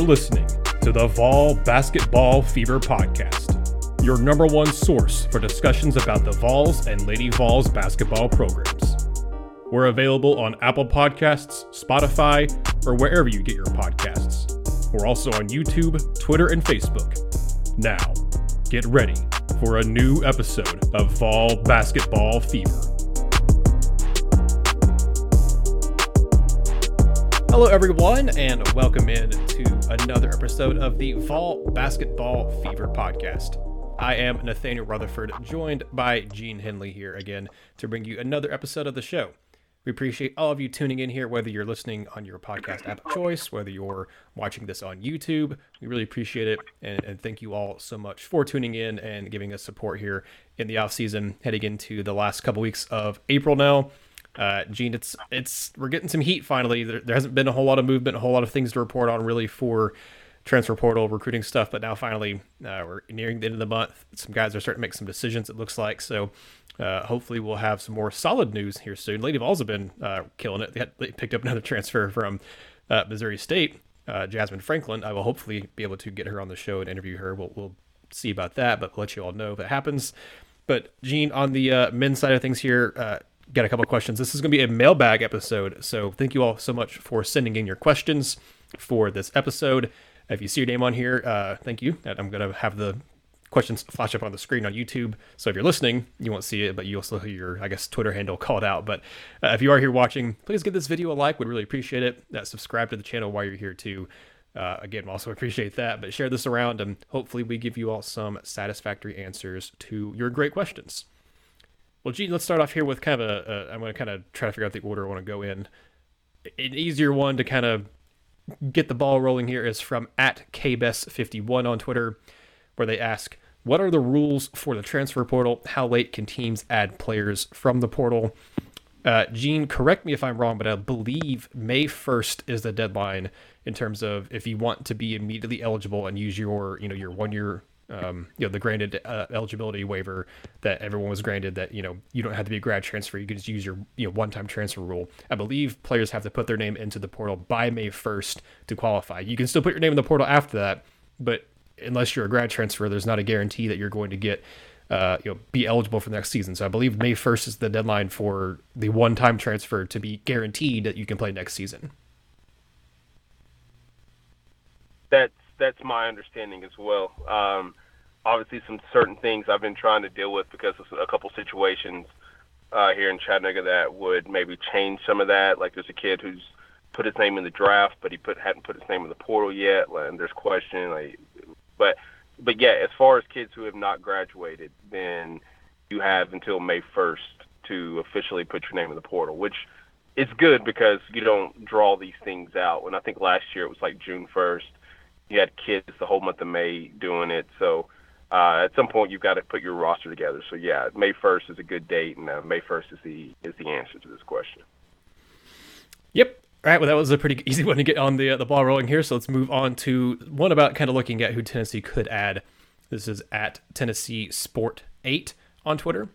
You're listening to the Vol Basketball Fever Podcast, your number one source for discussions about the Vols and Lady Vols basketball programs. We're available on Apple Podcasts, Spotify, or wherever you get your podcasts. We're also on YouTube, Twitter, and Facebook. Now, get ready for a new episode of Vol Basketball Fever. Hello, everyone, and welcome in to another episode of the Vol Basketball Fever Podcast. I am Nathaniel Rutherford, joined by Gene Henley here again to bring you another episode of the show. We appreciate all of you tuning in here, whether you're listening on your podcast app of choice, whether you're watching this on YouTube. We really appreciate it, and thank you all so much for tuning in and giving us support here in the offseason, heading into the last couple weeks of April now. Gene, we're getting some heat finally. There hasn't been a whole lot of movement, a whole lot of things to report on really for transfer portal recruiting stuff, but now finally we're nearing the end of the month. Some guys are starting to make some decisions, it looks like, so hopefully we'll have some more solid news here soon. Lady Vols have been killing it. They picked up another transfer from Missouri State, Jasmine Franklin. I will hopefully be able to get her on the show and interview her. We'll see about that, but we'll let you all know if it happens. But Gene, on the men's side of things here, got a couple of questions. This is going to be a mailbag episode, so thank you all so much for sending in your questions for this episode. If you see your name on here, thank you. I'm going to have the questions flash up on the screen on YouTube, so if you're listening, you won't see it, but you'll still hear your, I guess, Twitter handle called out. But if you are here watching, please give this video a like. We'd really appreciate it. Subscribe to the channel while you're here, too. Again, also appreciate that, but share this around, and hopefully we give you all some satisfactory answers to your great questions. Well, Gene, let's start off here with kind of I'm going to kind of try to figure out the order I want to go in. An easier one to kind of get the ball rolling here is from @KBest51 on Twitter, where they ask, what are the rules for the transfer portal? How late can teams add players from the portal? Gene, correct me if I'm wrong, but I believe May 1st is the deadline in terms of if you want to be immediately eligible and use your 1 year the granted eligibility waiver that everyone was granted, that, you don't have to be a grad transfer. You can just use your, one-time transfer rule. I believe players have to put their name into the portal by May 1st to qualify. You can still put your name in the portal after that, but unless you're a grad transfer, there's not a guarantee that you're going to get, be eligible for the next season. So I believe May 1st is the deadline for the one-time transfer to be guaranteed that you can play next season. That's my understanding as well. Obviously, some certain things I've been trying to deal with because of a couple situations here in Chattanooga that would maybe change some of that. Like, there's a kid who's put his name in the draft, but he hadn't put his name in the portal yet, and there's question. But yeah, as far as kids who have not graduated, then you have until May 1st to officially put your name in the portal, which is good because you don't draw these things out. And I think last year it was like June 1st. You had kids the whole month of May doing it. So at some point, you've got to put your roster together. So, yeah, May 1st is a good date, and May 1st is the answer to this question. Yep. All right, well, that was a pretty easy one to get on the ball rolling here. So let's move on to one about kind of looking at who Tennessee could add. This is @TennesseeSport8 on Twitter.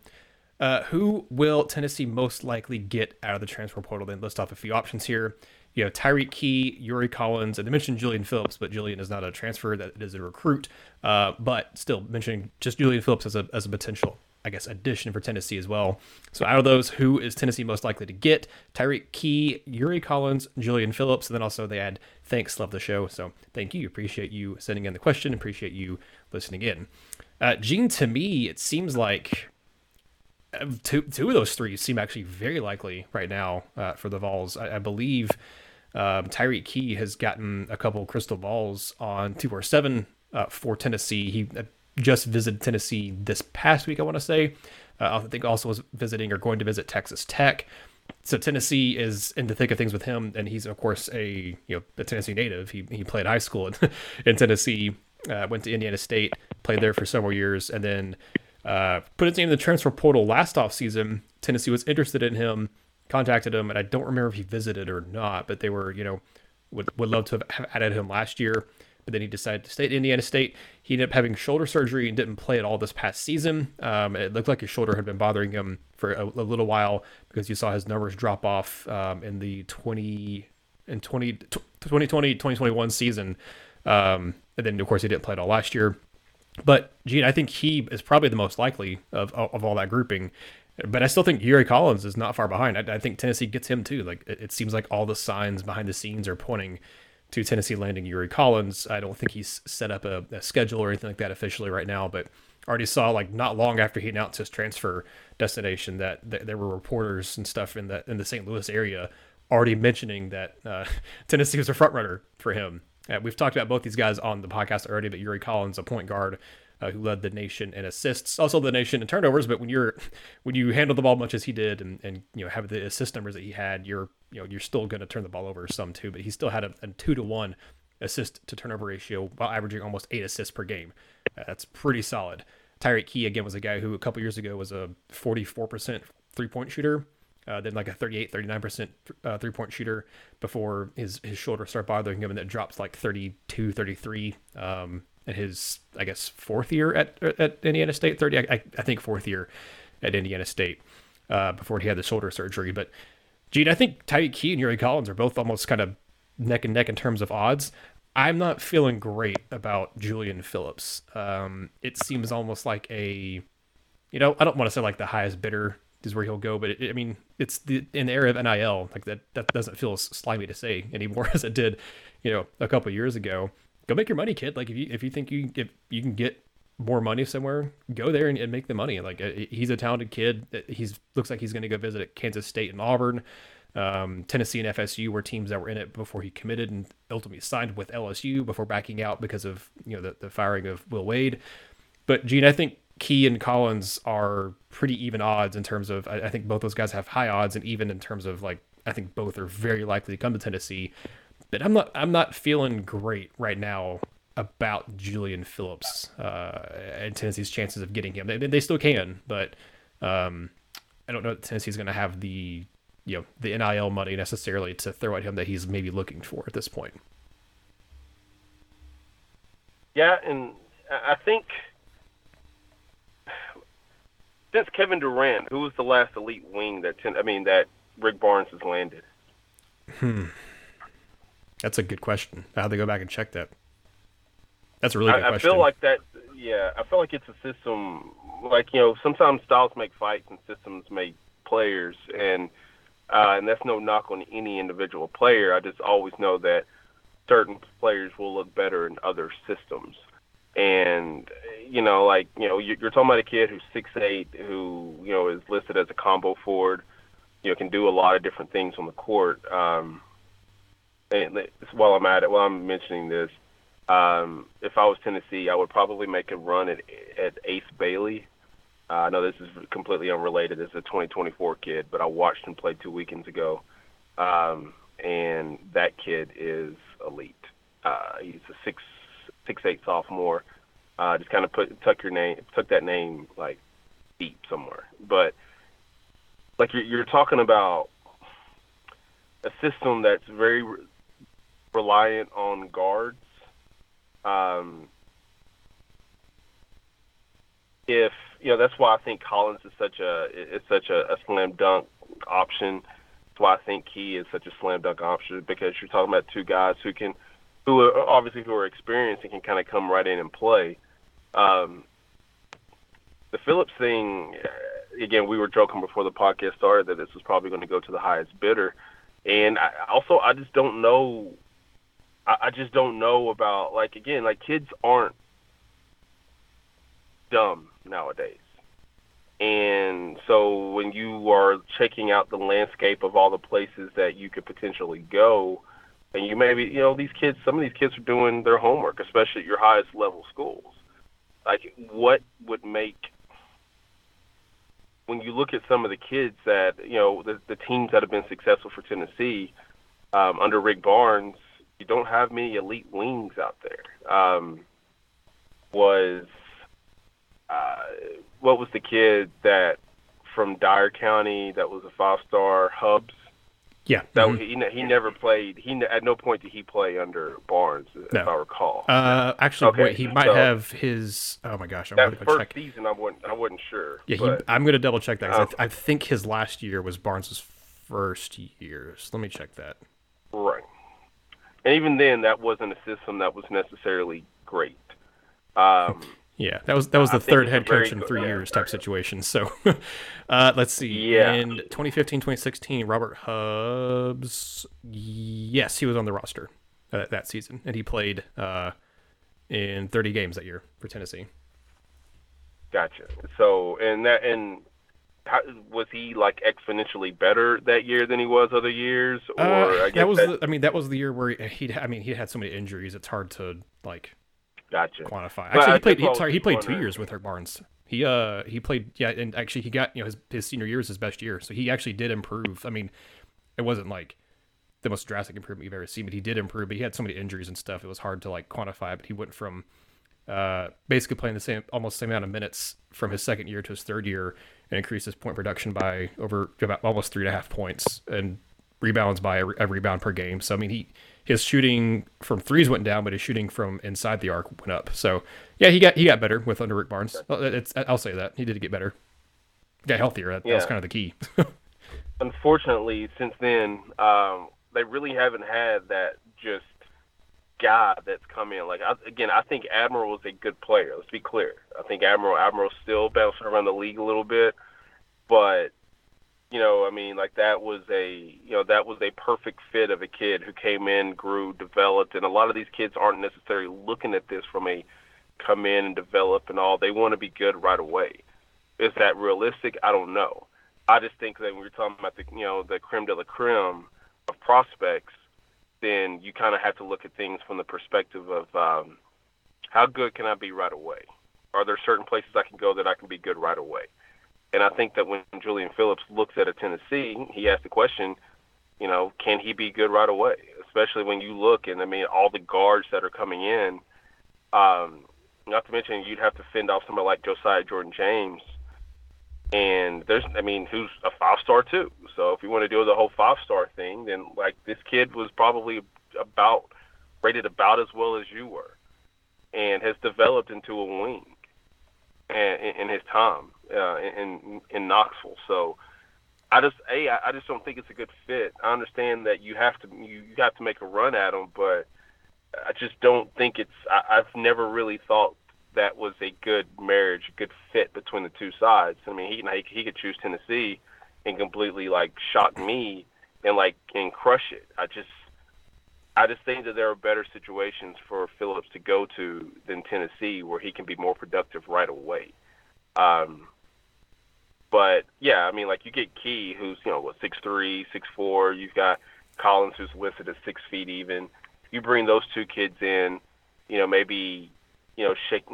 Who will Tennessee most likely get out of the transfer portal? Then list off a few options here. You have Tyreke Key, Yuri Collins, and they mentioned Julian Phillips, but Julian is not a transfer; that it is a recruit. But still mentioning just Julian Phillips as a potential, I guess, addition for Tennessee as well. So out of those, who is Tennessee most likely to get? Tyreke Key, Yuri Collins, Julian Phillips, and then also they add thanks, love the show. So thank you, appreciate you sending in the question, appreciate you listening in. Gene, to me, it seems like two of those three seem actually very likely right now for the Vols. I believe. Tyreke Key has gotten a couple crystal balls on 247 for Tennessee. He just visited Tennessee this past week, I want to say. I think also was visiting or going to visit Texas Tech. So Tennessee is in the thick of things with him, and he's, of course, a Tennessee native. He played high school in Tennessee, went to Indiana State, played there for several years, and then put his name in the transfer portal last offseason. Tennessee was interested in him. Contacted him, and I don't remember if he visited or not, but they were, would love to have added him last year, but then he decided to stay at Indiana State. He ended up having shoulder surgery and didn't play at all this past season. It looked like his shoulder had been bothering him for a little while because you saw his numbers drop off in the 2020, 2021 season. And then, of course, he didn't play at all last year. But, Gene, I think he is probably the most likely of all that grouping. But I still think Yuri Collins is not far behind. I think Tennessee gets him, too. Like, it seems like all the signs behind the scenes are pointing to Tennessee landing Yuri Collins. I don't think he's set up a schedule or anything like that officially right now, but already saw, like, not long after he announced his transfer destination that there were reporters and stuff in the St. Louis area already mentioning that Tennessee was a front runner for him. We've talked about both these guys on the podcast already, but Yuri Collins, a point guard who led the nation in assists, also the nation in turnovers. But when you handle the ball much as he did, and you know, have the assist numbers that he had, you're still going to turn the ball over some too. But he still had a 2-to-1 assist to turnover ratio while averaging almost 8 assists per game. That's pretty solid. Tyreke Key again was a guy who a couple years ago was a 44% 3-point shooter. Then like a 39% 3-point shooter before his shoulder started bothering him, and that drops like 33 in his, I guess, fourth year at Indiana State, I think fourth year at Indiana State before he had the shoulder surgery. But, Gene, I think Tyreke Key and Yuri Collins are both almost kind of neck and neck in terms of odds. I'm not feeling great about Julian Phillips. It seems almost like I don't want to say like the highest bidder is where he'll go, but in the era of NIL, like that doesn't feel slimy to say anymore as it did, a couple of years ago. Go make your money, kid. Like if you think you can get more money somewhere, go there and make the money. Like he's a talented kid. He's looks like he's going to go visit at Kansas State and Auburn. Tennessee and FSU were teams that were in it before he committed and ultimately signed with LSU before backing out because of the firing of Will Wade. But Gene, I think Key and Collins are pretty even odds in terms of, I think both those guys have high odds, and even in terms of like, I think both are very likely to come to Tennessee, but I'm not feeling great right now about Julian Phillips and Tennessee's chances of getting him. They still can, but I don't know that Tennessee's going to have the NIL money necessarily to throw at him that he's maybe looking for at this point. Yeah. And I think, since Kevin Durant, who was the last elite wing that Rick Barnes has landed? That's a good question. I have to go back and check that. That's a really good question. I feel like that. Yeah, I feel like it's a system. Like sometimes styles make fights and systems make players, and that's no knock on any individual player. I just always know that certain players will look better in other systems. And, you're talking about a kid who's 6'8", who, is listed as a combo forward, can do a lot of different things on the court. And while I'm mentioning this, if I was Tennessee, I would probably make a run at Ace Bailey. I know this is completely unrelated. This is a 2024 kid, but I watched him play 2 weekends ago. And that kid is elite. He's a 6'8" sophomore, just kind of tuck that name like deep somewhere. But like you're talking about a system that's very reliant on guards. That's why I think Collins is such a slam dunk option. That's why I think Key is such a slam dunk option, because you're talking about two guys who are experienced and can kind of come right in and play. The Phillips thing, again, we were joking before the podcast started that this was probably going to go to the highest bidder. And I just don't know. I just don't know about, kids aren't dumb nowadays. And so when you are checking out the landscape of all the places that you could potentially go, and you maybe, these kids, some of these kids are doing their homework, especially at your highest level schools. Like, what would make, when you look at some of the kids that, the teams that have been successful for Tennessee under Rick Barnes, you don't have many elite wings out there. What was the kid that from Dyer County that was a 5-star, Hubbs? Yeah, that he never played. At no point did he play under Barnes, if I recall. He might have his. Oh my gosh, I'm gonna check. Season, I wasn't sure. Yeah, but, I'm going to double check that. I think his last year was Barnes' first year. So let me check that. Right. And even then, that wasn't a system that was necessarily great. Yeah, that was the third head coach in 3 years type situation. So let's see. Yeah. In 2015, 2016, Robert Hubbs, yes, he was on the roster that season, and he played in 30 games that year for Tennessee. Gotcha. So, and was he like exponentially better that year than he was other years? Or I guess that was the year where he had so many injuries. It's hard to like. Gotcha. Quantify. Actually, he played 2 years with Rick Barnes. He played, yeah, and actually he got, his senior year is his best year, so he actually did improve. I mean, it wasn't like the most drastic improvement you've ever seen, but he did improve. But he had so many injuries and stuff, it was hard to like quantify. But he went from basically playing almost the same amount of minutes from his second year to his third year, and increased his point production by over about almost 3.5 points and rebounds by a rebound per game. So I mean his shooting from threes went down, but his shooting from inside the arc went up. So, yeah, he got better with under Rick Barnes. I'll say that. He did get better. Got healthier. That was kind of the key. Unfortunately, since then, they really haven't had that just guy that's come in. Like, I think Admiral was a good player. Let's be clear. I think Admiral's still bouncing around the league a little bit. But, that was a perfect fit of a kid who came in, grew, developed, and a lot of these kids aren't necessarily looking at this from a come in and develop and all. They want to be good right away. Is that realistic? I don't know. I just think that when we're talking about the creme de la creme of prospects, then you kind of have to look at things from the perspective of how good can I be right away? Are there certain places I can go that I can be good right away? And I think that when Julian Phillips looks at a Tennessee, he asks the question, can he be good right away? Especially when you look and, all the guards that are coming in. Not to mention you'd have to fend off somebody like Josiah-Jordan James. And who's a five-star too. So if you want to do the whole five-star thing, then, like, this kid was probably rated about as well as you were and has developed into a wing in his time. In Knoxville. So I just don't think it's a good fit. I understand that you have to make a run at him, but I just don't think I've never really thought that was a good marriage, a good fit between the two sides. He could choose Tennessee and completely like shock me and crush it. I just think that there are better situations for Phillips to go to than Tennessee, where he can be more productive right away. But, yeah, you get Key, who's, 6'3", 6'4". You've got Collins, who's listed as 6 feet even. You bring those two kids in, maybe, shake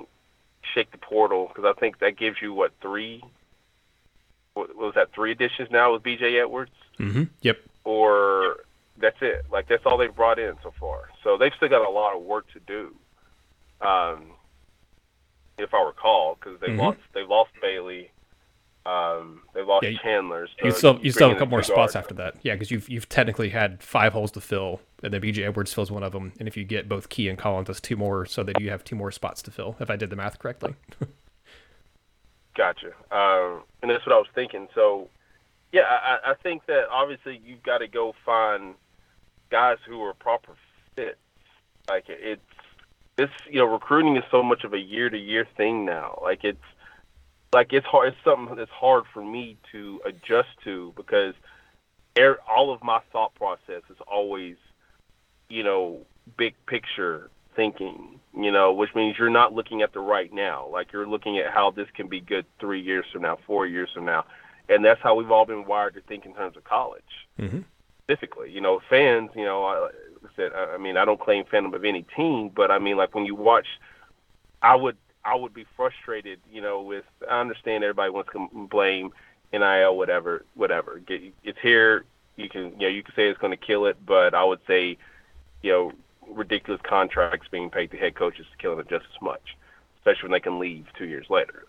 the portal, because I think that gives you, what, three additions now with B.J. Edwards? Mm-hmm. Yep. Or that's it. Like, that's all they've brought in so far. So they've still got a lot of work to do, if I recall, because they lost Bailey. They lost Chandler. So you still have a couple more spots after that. Yeah, because you've technically had 5 holes to fill, and then B.J. Edwards fills one of them. And if you get both Key and Collins, that's 2 more, so that you have 2 more spots to fill, if I did the math correctly. Gotcha. And that's what I was thinking. So, yeah, I think that obviously you've got to go find guys who are proper fits. Like, it's this, recruiting is so much of a year-to-year thing now. Like, it's hard. It's something that's hard for me to adjust to, because all of my thought process is always, big picture thinking. Which means you're not looking at the right now. Like, you're looking at how this can be good 3 years from now, 4 years from now, and that's how we've all been wired to think in terms of college. Mm-hmm. Specifically, fans. I don't claim fandom of any team, but when you watch, I would be frustrated, with, I understand everybody wants to blame NIL, whatever. It's here. You can say it's going to kill it, but I would say, ridiculous contracts being paid to head coaches is killing it just as much, especially when they can leave 2 years later.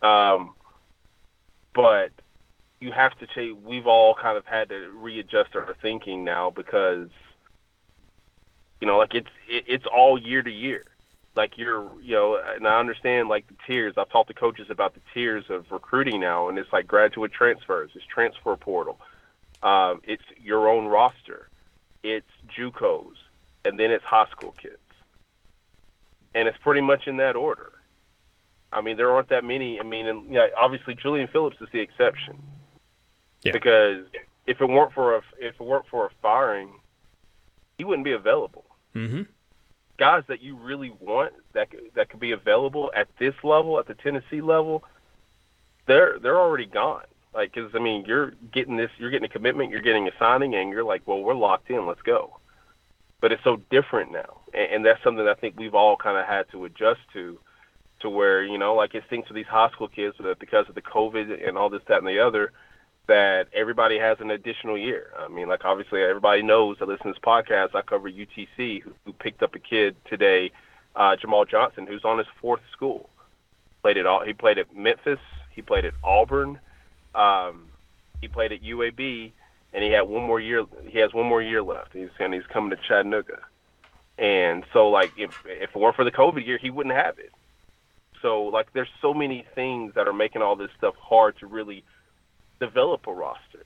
But you have to say, we've all kind of had to readjust our thinking now, because, it's all year to year. Like, and I understand, like, the tiers. I've talked to coaches about the tiers of recruiting now, and it's like graduate transfers, it's transfer portal, it's your own roster, it's JUCOs, and then it's high school kids. And it's pretty much in that order. I mean, there aren't that many. I mean, and, you know, obviously Julian Phillips is the exception. Yeah. Because if it weren't for a firing, he wouldn't be available. Mm-hmm. Guys that you really want that could be available at this level, at the Tennessee level, they're already gone. Like, because I mean, you're getting a commitment, you're getting a signing, and you're like, well, we're locked in, let's go. But it's so different now, and that's something I think we've all kind of had to adjust to where, you know, like, it's things for these high school kids that because of the COVID and all this, that, and the other, that everybody has an additional year. I mean, like, obviously everybody knows that listens to this podcast, I cover UTC, who picked up a kid today, Jamal Johnson, who's on his fourth school. He played at Memphis, he played at Auburn, he played at UAB, and he has one more year left, and he's coming to Chattanooga. And so, like, if it weren't for the COVID year, he wouldn't have it. So, like, there's so many things that are making all this stuff hard to really develop a roster.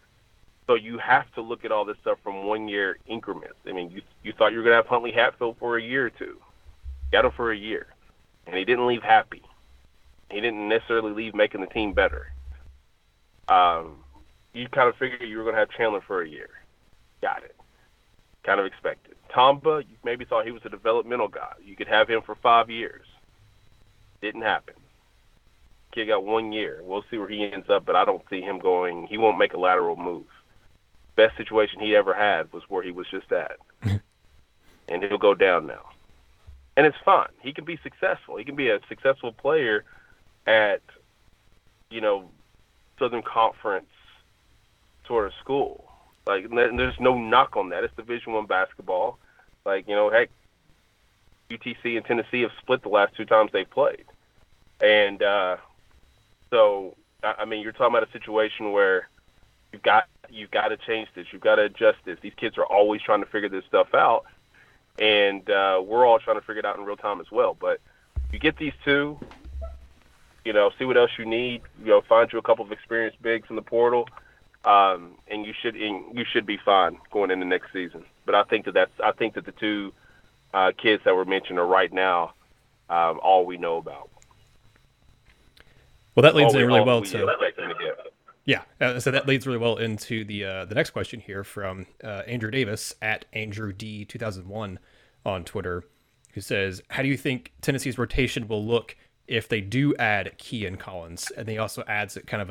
So you have to look at all this stuff from 1 year increments. I mean, you thought you were going to have Huntley-Hatfield for a year or two. Got him for a year. And he didn't leave happy. He didn't necessarily leave making the team better. You kind of figured you were going to have Chandler for a year. Got it. Kind of expected. Tomba, you maybe thought he was a developmental guy. You could have him for 5 years. Didn't happen. Kid got 1 year. We'll see where he ends up, but I don't see him going. He won't make a lateral move. Best situation he ever had was where he was just at. And he'll go down now. And it's fine. He can be successful. He can be a successful player at, you know, Southern Conference sort of school. Like, there's no knock on that. It's Division I basketball. Like, you know, heck, UTC and Tennessee have split the last two times they played. And so, I mean, you're talking about a situation where you've got to change this. You've got to adjust this. These kids are always trying to figure this stuff out, and we're all trying to figure it out in real time as well. But you get these two, you know, see what else you need. You know, find you a couple of experienced bigs in the portal, and you should be fine going into next season. But I think that the two kids that were mentioned are right now all we know about. Well, that leads really well into the next question here from Andrew Davis at AndrewD2001 on Twitter, who says, "How do you think Tennessee's rotation will look if they do add Key and Collins?" And he also adds kind of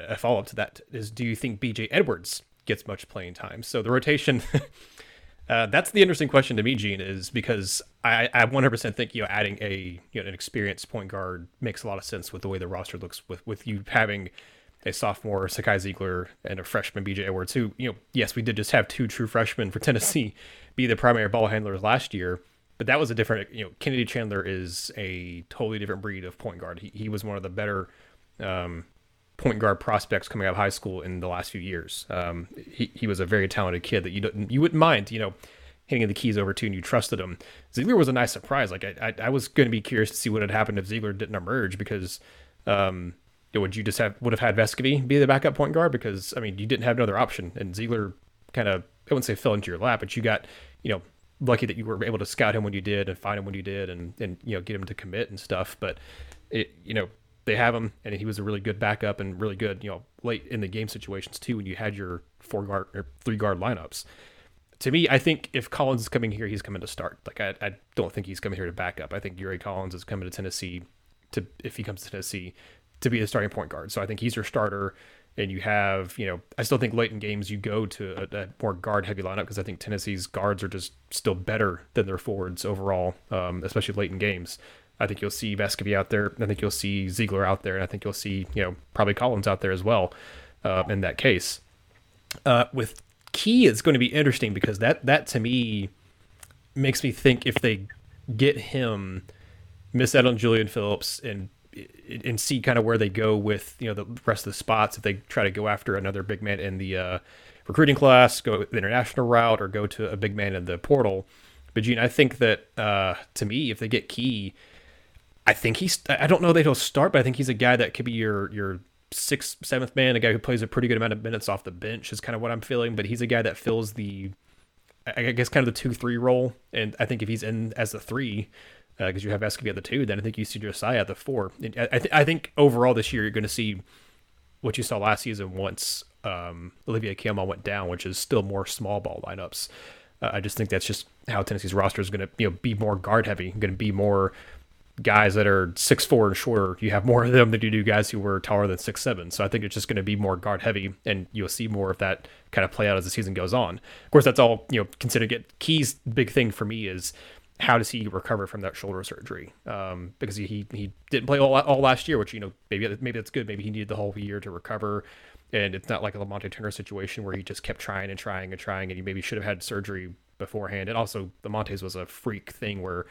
a follow up to that is, "Do you think B.J. Edwards gets much playing time?" So the rotation. That's the interesting question to me, Gene, is because I 100% think, you know, adding an experienced point guard makes a lot of sense with the way the roster looks, with you having a sophomore, Zakai Zeigler, and a freshman, B.J. Edwards, who, you know, yes, we did just have two true freshmen for Tennessee be the primary ball handlers last year, but that was a different, you know, Kennedy Chandler is a totally different breed of point guard. He was one of the better point guard prospects coming out of high school in the last few years. He was a very talented kid that you wouldn't mind, you know, hitting the keys over to, and you trusted him. Zeigler was a nice surprise. Like, I was going to be curious to see what had happened if Zeigler didn't emerge, because would you have had Vescovi be the backup point guard, because I mean, you didn't have another option, and Zeigler kind of, I wouldn't say fell into your lap, but you got, you know, lucky that you were able to scout him when you did and find him when you did, and you know, get him to commit and stuff. But it, you know, they have him, and he was a really good backup and really good, you know, late in the game situations too, when you had your four guard or three guard lineups. To me, I think if Collins is coming here, he's coming to start. Like, I don't think he's coming here to back up. I think Yuri Collins is coming to Tennessee to, if he comes to Tennessee, to be the starting point guard. So I think he's your starter, and you have, you know, I still think late in games you go to a more guard heavy lineup, because I think Tennessee's guards are just still better than their forwards overall, especially late in games. I think you'll see Vescovi out there. I think you'll see Zeigler out there. And I think you'll see, you know, probably Collins out there as well in that case. With Key, it's going to be interesting, because that to me makes me think if they get him, miss out on Julian Phillips, and see kind of where they go with, you know, the rest of the spots, if they try to go after another big man in the recruiting class, go the international route, or go to a big man in the portal. But, Gene, I think that to me, if they get Key, I think I don't know that he'll start, but I think he's a guy that could be your sixth, seventh man, a guy who plays a pretty good amount of minutes off the bench is kind of what I'm feeling. But he's a guy that fills the I guess kind of the 2-3 role. And I think if he's in as the 3, because you have Vescovi at the 2, then I think you see Josiah at the 4. I think overall this year you're going to see what you saw last season once Olivier Nkamhoua went down, which is still more small ball lineups. I just think that's just how Tennessee's roster is going to, you know, be more guard heavy, going to be more guys that are 6'4" and shorter. You have more of them than you do guys who were taller than 6'7". So I think it's just going to be more guard heavy, and you'll see more of that kind of play out as the season goes on. Of course, that's all, you know, considering it. Key's big thing for me is how does he recover from that shoulder surgery? Because he didn't play all last year, which, you know, maybe that's good. Maybe he needed the whole year to recover. And it's not like a Lamonté Turner situation where he just kept trying, and he maybe should have had surgery beforehand. And also, Lamonté's was a freak thing where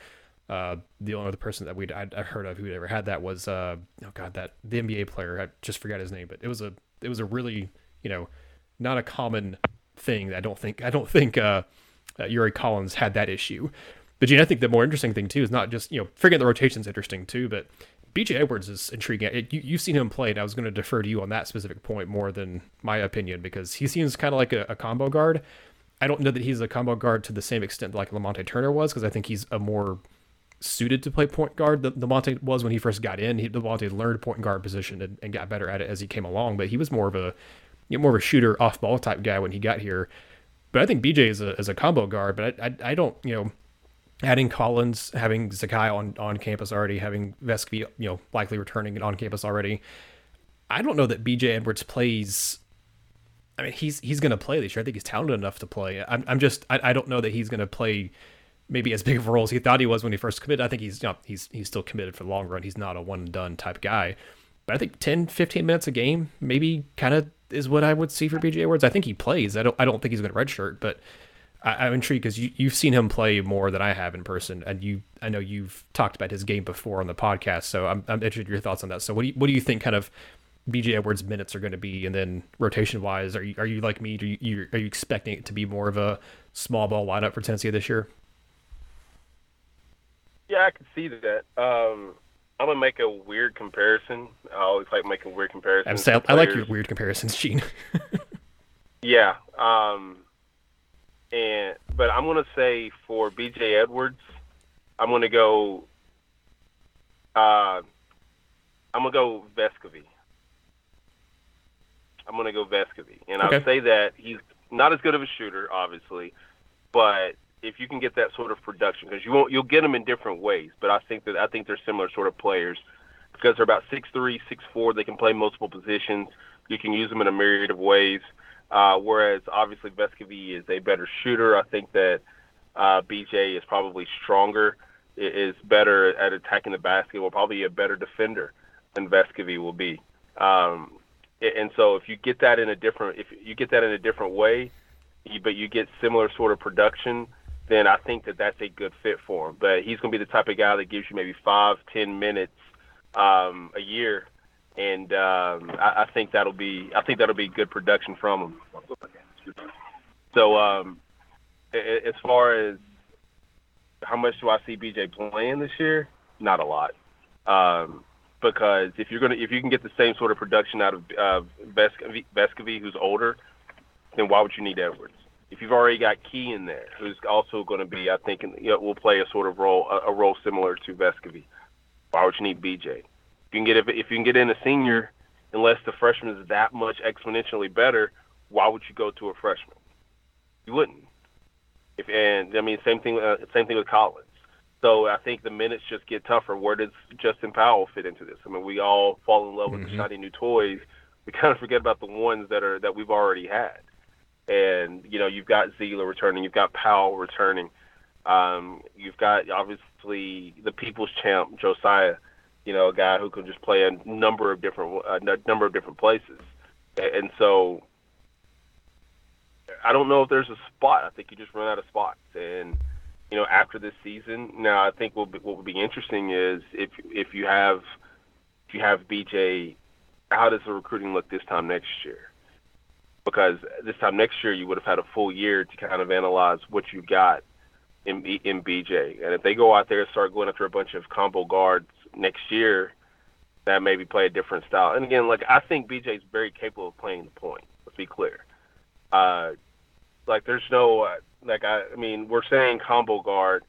the only other person that I heard of who'd ever had that was the NBA player. I just forgot his name, but it was a really, you know, not a common thing. I don't think Yuri Collins had that issue. But Gene, I think the more interesting thing too is not just, you know, figuring the rotation's interesting too, but B.J. Edwards is intriguing. You've seen him play, and I was going to defer to you on that specific point more than my opinion, because he seems kind of like a combo guard. I don't know that he's a combo guard to the same extent like Lamonté Turner was, because I think he's a more suited to play point guard than Lamonté was when he first got in. Lamonté learned point guard position and got better at it as he came along, but he was more of a shooter, off-ball type guy when he got here. But I think B.J. is a combo guard, but I don't, you know, adding Collins, having Zakai on campus already, having Vescovi, you know, likely returning on campus already. I don't know that B.J. Edwards plays. I mean, he's going to play this year. I think he's talented enough to play. I don't know that he's going to play maybe as big of a role as he thought he was when he first committed. I think he's still committed for the long run. He's not a one and done type guy. But I think 10, 15 minutes a game maybe kind of is what I would see for B.J. Edwards. I think he plays. I don't think he's going to redshirt, but I'm intrigued because you've seen him play more than I have in person, and I know you've talked about his game before on the podcast, so I'm interested in your thoughts on that. So what do you think kind of B.J. Edwards' minutes are going to be, and then rotation-wise, are you like me? Are you expecting it to be more of a small ball lineup for Tennessee this year? Yeah, I can see that. I'm gonna make a weird comparison. I always like making weird comparisons. I like your weird comparisons, Gene. Yeah. But I'm going to say for B.J. Edwards, I'm going to go Vescovi. And okay. I'll say that he's not as good of a shooter, obviously, but if you can get that sort of production, because you'll get them in different ways, but I think they're similar sort of players because they're about 6'3", 6'4", they can play multiple positions. You can use them in a myriad of ways. Whereas, obviously, Vescovi is a better shooter. I think that B.J. is probably stronger, is better at attacking the basket, will probably be a better defender than Vescovi will be. And so if you get that in a different way, but you get similar sort of production, then I think that that's a good fit for him. But he's going to be the type of guy that gives you maybe 5-10 minutes a year. And I think that'll be good production from him. So as far as how much do I see B.J. playing this year? Not a lot, because if you can get the same sort of production out of Vescovi, who's older, then why would you need Edwards? If you've already got Key in there, who's also going to be, I think, will play a sort of role, a role similar to Vescovi, why would you need B.J.? If you can get in a senior, unless the freshman is that much exponentially better, why would you go to a freshman? You wouldn't. Same thing with Collins. So I think the minutes just get tougher. Where does Justin Powell fit into this? I mean, we all fall in love with the shiny new toys. We kind of forget about the ones that we've already had. And you know, you've got Zeigler returning, you've got Powell returning, you've got obviously the people's champ Josiah. You know, a guy who can just play a number of different places, and so I don't know if there's a spot. I think you just run out of spots, and you know, after this season, now I think what will be interesting is if you have B.J., how does the recruiting look this time next year? Because this time next year, you would have had a full year to kind of analyze what you got in B.J., and if they go out there and start going after a bunch of combo guards next year, that maybe play a different style. And again, like, I think BJ's very capable of playing the point. Let's be clear. Like, there's no Like, I mean, we're saying combo guard,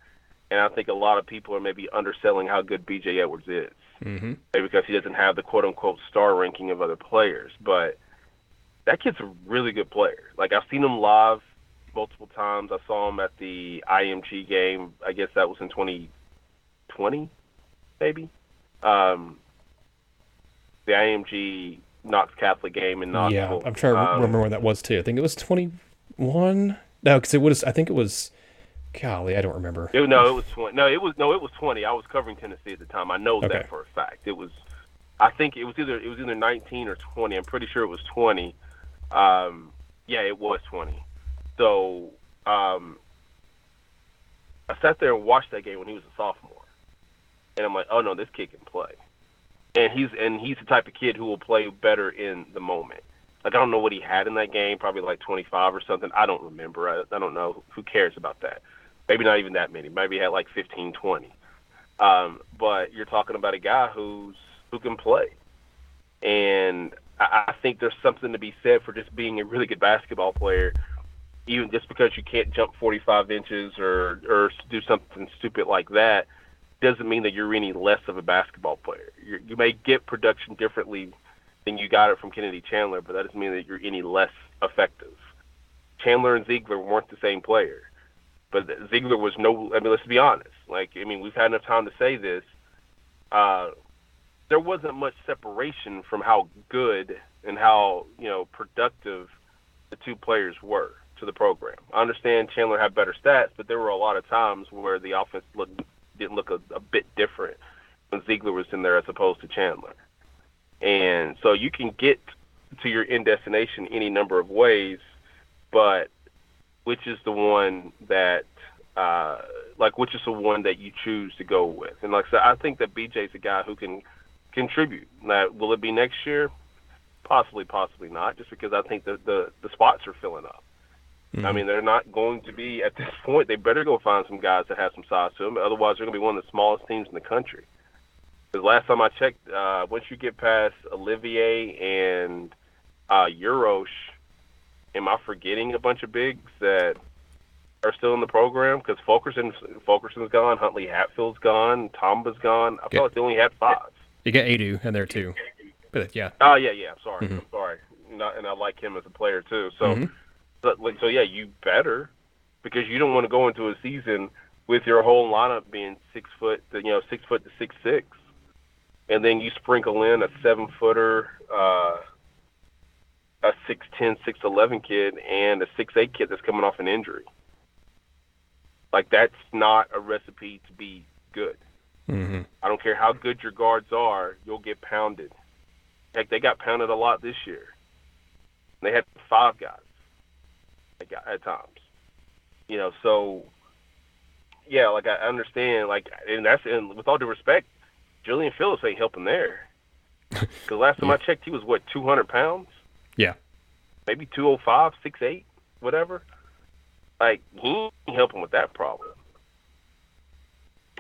and I think a lot of people are maybe underselling how good B.J. Edwards is. Mm-hmm. Because he doesn't have the quote-unquote star ranking of other players. But that kid's a really good player. Like, I've seen him live multiple times. I saw him at the IMG game. I guess that was in 2020, maybe. The IMG Knox Catholic game in Knoxville. Yeah, I'm trying to remember when that was, too. I think it was 21. No, because it was. I think it was. Golly, I don't remember. It was 20. I was covering Tennessee at the time. I know that for a fact. It was. I think it was either 19 or 20. I'm pretty sure it was 20. Yeah, it was 20. So I sat there and watched that game when he was a sophomore, and I'm like, oh no, this kid can play, and he's the type of kid who will play better in the moment. Like, I don't know what he had in that game, probably like 25 or something. I don't remember. I don't know. Who cares about that? Maybe not even that many. Maybe he had like 15, 20. But you're talking about a guy who can play. And I think there's something to be said for just being a really good basketball player, even just because you can't jump 45 inches or do something stupid like that doesn't mean that you're any less of a basketball player. You may get production differently and you got it from Kennedy Chandler, but that doesn't mean that you're any less effective. Chandler and Zeigler weren't the same player, but Zeigler was no. I mean, let's be honest. Like, I mean, we've had enough time to say this. There wasn't much separation from how good and how productive the two players were to the program. I understand Chandler had better stats, but there were a lot of times where the offense didn't look a bit different when Zeigler was in there as opposed to Chandler. And so you can get to your end destination any number of ways, but which is the one that you choose to go with? And like I said, I think that BJ's a guy who can contribute. Now, will it be next year? Possibly not, just because I think the spots are filling up. Mm-hmm. I mean, they're not going to be at this point. They better go find some guys that have some size to them. Otherwise, they're going to be one of the smallest teams in the country. Because last time I checked, once you get past Olivier and Uroš, am I forgetting a bunch of bigs that are still in the program? Because Fulkerson's gone, Huntley-Hatfield's gone, Tomba's gone. I feel like they only had five. You got Aidoo in there, too. But, yeah. Oh, yeah. I'm sorry. Mm-hmm. I'm sorry. And I like him as a player, too. So, mm-hmm. so, you better, because you don't want to go into a season with your whole lineup being 6 foot to 6'6". And then you sprinkle in a 7-footer, a 6'10", 6'11" kid, and a 6'8" kid that's coming off an injury. Like, that's not a recipe to be good. Mm-hmm. I don't care how good your guards are, you'll get pounded. Heck, they got pounded a lot this year. They had 5 guys at times. So, yeah, like, I understand. Like, and with all due respect, Julian Phillips ain't helping there. Because last time I checked, he was, 200 pounds? Yeah. Maybe 205, 6'8", whatever. Like, he ain't helping with that problem.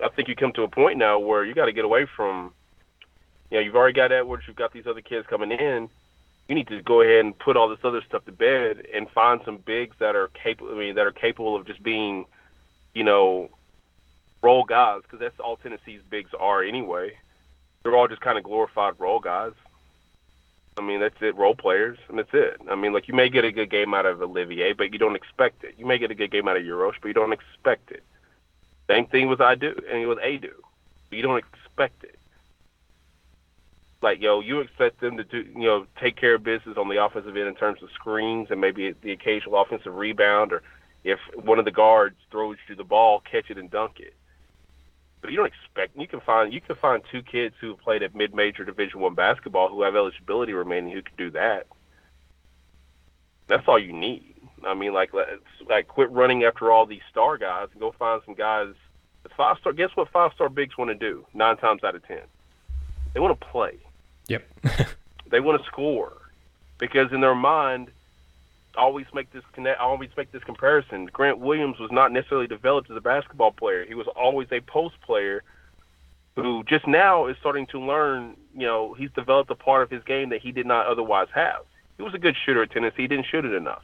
I think you come to a point now where you got to get away from, you've already got Edwards, you've got these other kids coming in. You need to go ahead and put all this other stuff to bed and find some bigs that are capable of just being, role guys, because that's all Tennessee's bigs are anyway. They're all just kind of glorified role guys. I mean, that's it, role players, and that's it. I mean, like, you may get a good game out of Olivier, but you don't expect it. You may get a good game out of Uroš, but you don't expect it. Same thing with Aidoo. You don't expect it. Like, you expect them to do, take care of business on the offensive end in terms of screens and maybe the occasional offensive rebound, or if one of the guards throws you the ball, catch it and dunk it. But you don't expect. You can find 2 kids who played at mid-major Division I basketball who have eligibility remaining who can do that. That's all you need. I mean, let's quit running after all these star guys and go find some guys. Guess what 5-star bigs want to do 9 times out of 10? They want to play. Yep. They want to score, because in their mind, I always make this comparison. Grant Williams was not necessarily developed as a basketball player. He was always a post player who just now is starting to learn, he's developed a part of his game that he did not otherwise have. He was a good shooter at Tennessee. He didn't shoot it enough.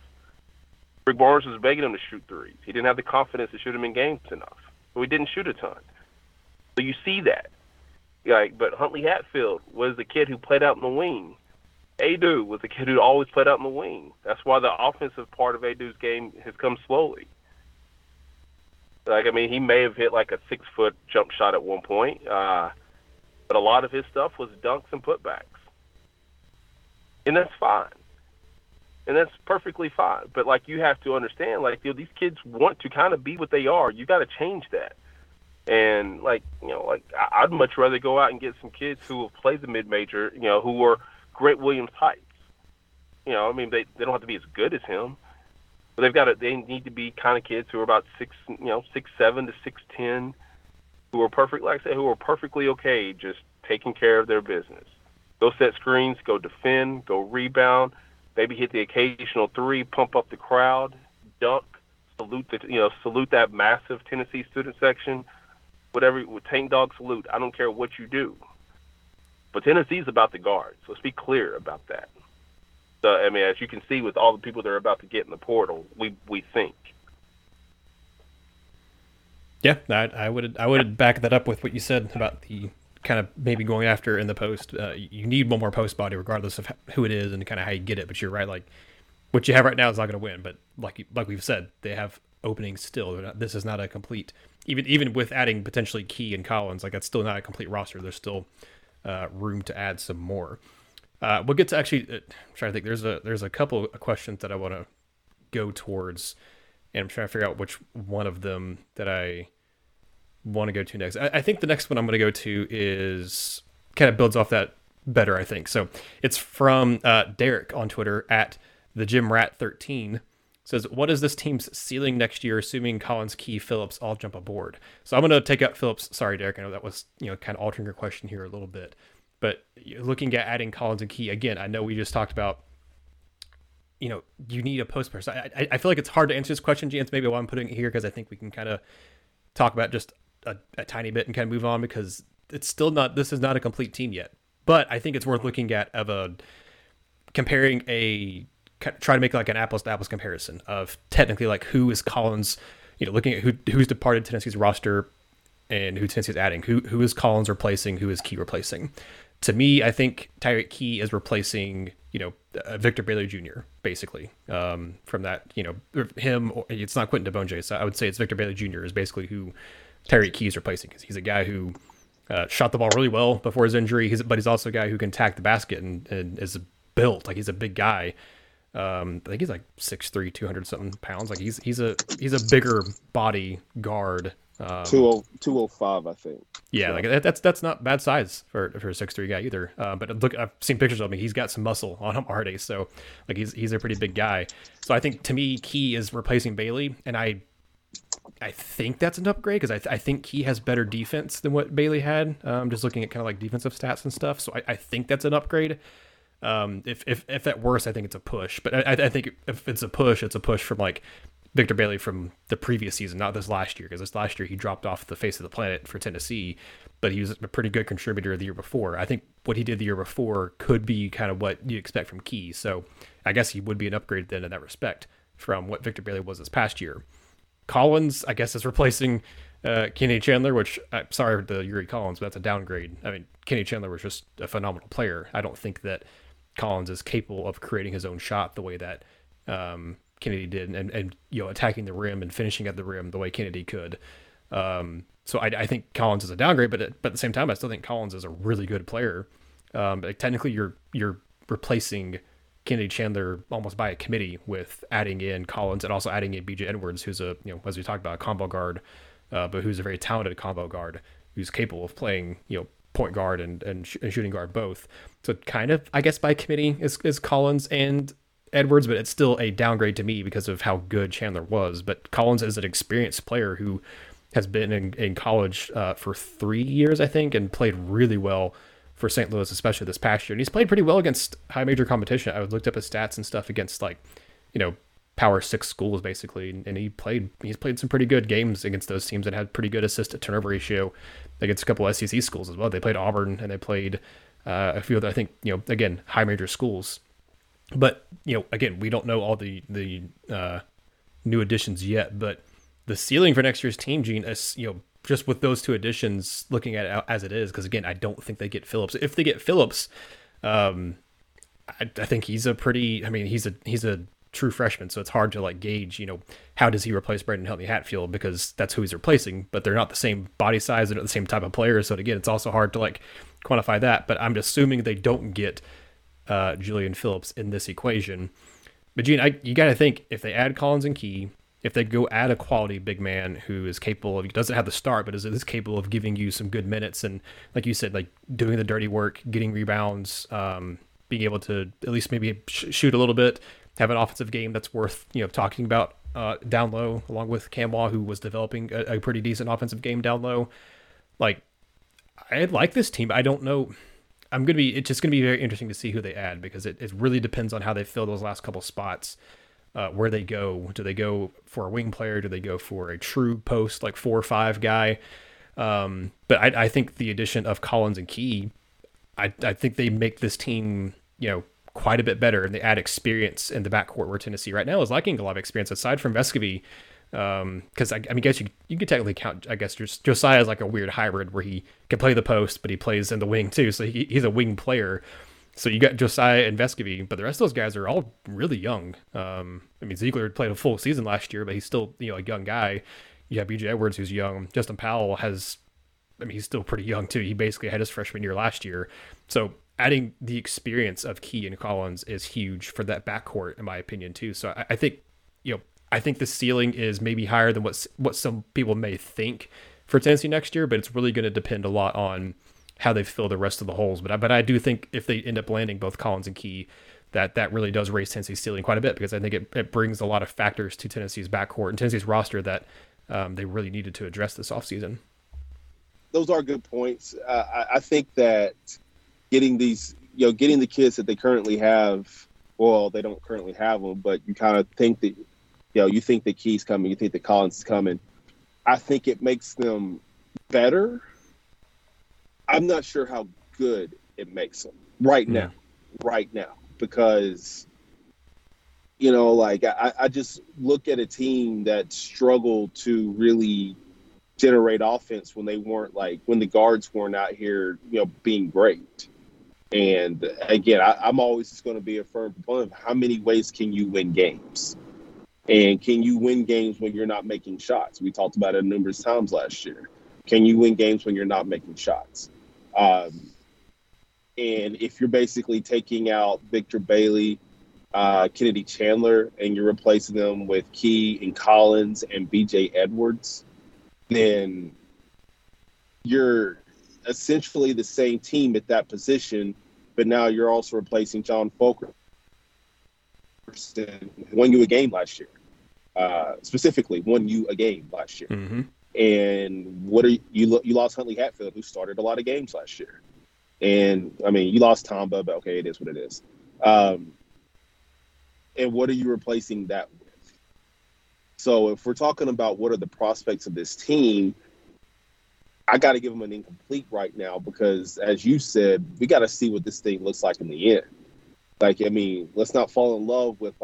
Rick Barnes was begging him to shoot threes. He didn't have the confidence to shoot them in games enough. So he didn't shoot a ton. So you see that. Like, but Huntley-Hatfield was the kid who played out in the wing. Aidoo was the kid who always played out in the wing. That's why the offensive part of Aidoo's game has come slowly. Like, I mean, he may have hit like a 6-foot jump shot at one point, but a lot of his stuff was dunks and putbacks. And that's fine. And that's perfectly fine. But, like, you have to understand, like, you know, these kids want to kind of be what they are. You got to change that. And, like, you know, like, I'd much rather go out and get some kids who have played the mid-major, you know, who are great Williams types. You know, I mean, they don't have to be as good as him. But they need to be kind of kids who are about 6'7" to 6'10", who are perfect, like I said, who are perfectly okay just taking care of their business. Go set screens, go defend, go rebound, maybe hit the occasional three, pump up the crowd, dunk, salute that massive Tennessee student section, whatever, tank dog salute. I don't care what you do. But Tennessee's about the guards. So let's be clear about that. So, I mean, as you can see with all the people they're about to get in the portal, we think. Yeah, I would back that up with what you said about the kind of maybe going after in the post. You need one more post body regardless of who it is and kind of how you get it. But you're right, like what you have right now is not going to win. But like we've said, they have openings still. This is not a complete, even with adding potentially Key and Collins, like that's still not a complete roster. There's still room to add some more. We'll get to actually I'm trying to think. There's a couple of questions that I want to go towards, and I'm trying to figure out which one of them that I want to go to next. I think the next one I'm going to go to is kind of builds off that better, I think. So it's from Derek on Twitter at TheGymRat13. Says, what is this team's ceiling next year, assuming Collins, Key, Phillips all jump aboard? So I'm going to take up Phillips. Sorry, Derek. I know that was kind of altering your question here a little bit. But looking at adding Collins and Key, again, I know we just talked about, you need a post person. I feel like it's hard to answer this question, Jance, maybe why I'm putting it here, because I think we can kind of talk about just a tiny bit and kind of move on, because it's still not, this is not a complete team yet. But I think it's worth looking at try to make like an apples to apples comparison of technically like who is Collins, looking at who's departed Tennessee's roster and who Tennessee's adding, who is Collins replacing, who is Key replacing. To me, I think Tyreke Key is replacing, Victor Bailey Jr. basically. From that, it's not Quentin DeBonge. So I would say it's Victor Bailey Jr. is basically who Tyreke Key is replacing, because he's a guy who shot the ball really well before his injury. But he's also a guy who can attack the basket and is built, like he's a big guy. I think he's like 6'3", 200 something pounds. Like he's a bigger body guard. 205, I think. Yeah, like that's not bad size for a 6'3" guy either. But look, I've seen pictures of him. He's got some muscle on him already. So like he's a pretty big guy. So I think, to me, Key is replacing Bailey, and I think that's an upgrade, because I think Key has better defense than what Bailey had. Just looking at kind of like defensive stats and stuff. So I think that's an upgrade. If at worst, I think it's a push. But I think if it's a push from like Victor Bailey from the previous season, not this last year, because this last year he dropped off the face of the planet for Tennessee, but he was a pretty good contributor the year before. I think what he did the year before could be kind of what you expect from Key. So I guess he would be an upgrade then in that respect from what Victor Bailey was this past year. Collins, I guess, is replacing Kennedy Chandler, which I'm sorry for the Yuri Collins, but that's a downgrade. I mean, Kennedy Chandler was just a phenomenal player. I don't think that Collins is capable of creating his own shot the way that Kennedy did, and attacking the rim and finishing at the rim the way Kennedy could. So I think Collins is a downgrade, but at the same time, I still think Collins is a really good player. But technically, you're replacing Kennedy Chandler almost by a committee with adding in Collins and also adding in B.J. Edwards, who's as we talked about, a combo guard, but who's a very talented combo guard who's capable of playing point guard and shooting guard both. So kind of, I guess, by committee is Collins and Edwards, but it's still a downgrade to me because of how good Chandler was. But Collins is an experienced player who has been in college for 3 years, I think, and played really well for St. Louis, especially this past year. And he's played pretty well against high major competition. I looked up his stats and stuff against Power 6 schools basically, and he's played some pretty good games against those teams and had pretty good assist to turnover ratio against a couple of SEC schools as well. They played Auburn and they played a few other, I think, again, high major schools. But, again, we don't know all the new additions yet, but the ceiling for next year's team, Gene, is, you know, just with those two additions, looking at it as it is, because again, I don't think they get Phillips. If they get Phillips, I think he's a pretty, I mean, he's a true freshman, so it's hard to like gauge, you know, how does he replace Braden Huntley-Hatfield, because that's who he's replacing, but they're not the same body size, they're not the same type of player, so again, it's also hard to like quantify that, but I'm assuming they don't get Julian Phillips in this equation. But Gene, you got to think, if they add Collins and Key, if they go add a quality big man who is capable of, doesn't have the start, but is capable of giving you some good minutes, and like you said, like doing the dirty work, getting rebounds, being able to at least maybe shoot a little bit, have an offensive game that's worth, you know, talking about down low, along with Kamwa, who was developing a pretty decent offensive game down low. Like, I like this team. I don't know. It's just going to be very interesting to see who they add, because it really depends on how they fill those last couple spots, where they go. Do they go for a wing player? Do they go for a true post, like 4 or 5 guy? But I think the addition of Collins and Key, I think they make this team, you know, quite a bit better, and they add experience in the backcourt, where Tennessee right now is lacking a lot of experience aside from Vescovi. Because I mean, I guess you could technically count. I guess Josiah is like a weird hybrid where he can play the post, but he plays in the wing too. So he's a wing player. So you got Josiah and Vescovi, but the rest of those guys are all really young. I mean, Zeigler played a full season last year, but he's still, you know, a young guy. You have B.J. Edwards, who's young. Justin Powell he's still pretty young too. He basically had his freshman year last year. So adding the experience of Key and Collins is huge for that backcourt, in my opinion, too. So I think, you know, I think the ceiling is maybe higher than what some people may think for Tennessee next year, but it's really going to depend a lot on how they fill the rest of the holes. But I do think if they end up landing both Collins and Key, that really does raise Tennessee's ceiling quite a bit, because I think it brings a lot of factors to Tennessee's backcourt and Tennessee's roster that they really needed to address this offseason. Those are good points. I think that getting the kids that they currently have, well, they don't currently have them, but you kind of think that, you know, you think that Key's coming, you think that Collins is coming. I think it makes them better. I'm not sure how good it makes them right now, because, you know, like I just look at a team that struggled to really generate offense when the guards weren't out here, you know, being great. And again, I'm always just going to be a firm proponent of how many ways can you win games? And can you win games when you're not making shots? We talked about it numerous times last year. Can you win games when you're not making shots? And if you're basically taking out Victor Bailey, Kennedy Chandler, and you're replacing them with Key and Collins and B.J. Edwards, then you're essentially the same team at that position, but now you're also replacing John Fulkerson, who won you a game last year. Specifically, won you a game last year. Mm-hmm. And you lost Huntley-Hatfield, who started a lot of games last year. And I mean, you lost Tomba, but okay, it is what it is. And what are you replacing that with? So if we're talking about what are the prospects of this team, I got to give them an incomplete right now, because, as you said, we got to see what this thing looks like in the end. Like, I mean, let's not fall in love with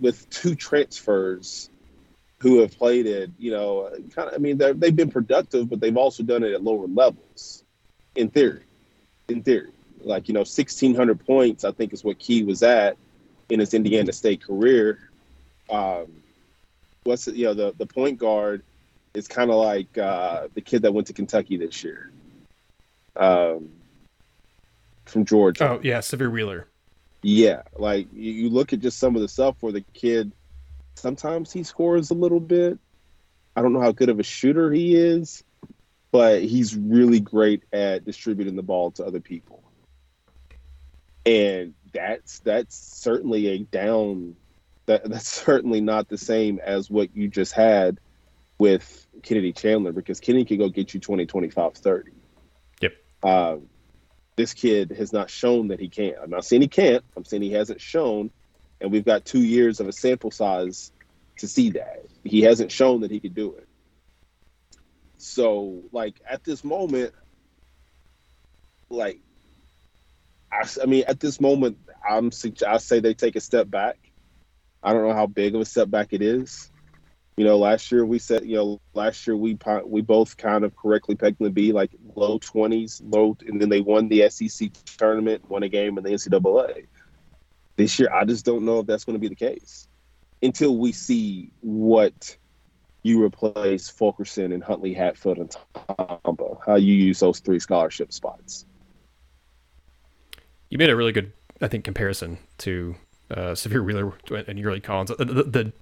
with two transfers who have played at, you know, kind of, I mean, they've been productive, but they've also done it at lower levels in theory, like, you know, 1,600 points, I think, is what Key was at in his Indiana State career. The point guard is kind of like the kid that went to Kentucky this year. From Georgia. Oh, yeah, Sahvir Wheeler. Yeah, like you look at just some of the stuff where the kid, sometimes he scores a little bit. I don't know how good of a shooter he is, but he's really great at distributing the ball to other people. And that's certainly a down. That's certainly not the same as what you just had with Kennedy Chandler, because Kennedy can go get you 20, 25, 30. Yep. This kid has not shown that he can. I'm not saying he can't. I'm saying he hasn't shown, and we've got 2 years of a sample size to see that. He hasn't shown that he could do it. So, like, at this moment, I say they take a step back I don't know how big of a setback it is. You know, last year we said, we both kind of correctly pegged them to be like low 20s, and then they won the SEC tournament, won a game in the NCAA. This year, I just don't know if that's going to be the case until we see what you replace Fulkerson and Huntley-Hatfield and Tombo, how you use those three scholarship spots. You made a really good, I think, comparison to Sahvir Wheeler and Yuri Collins.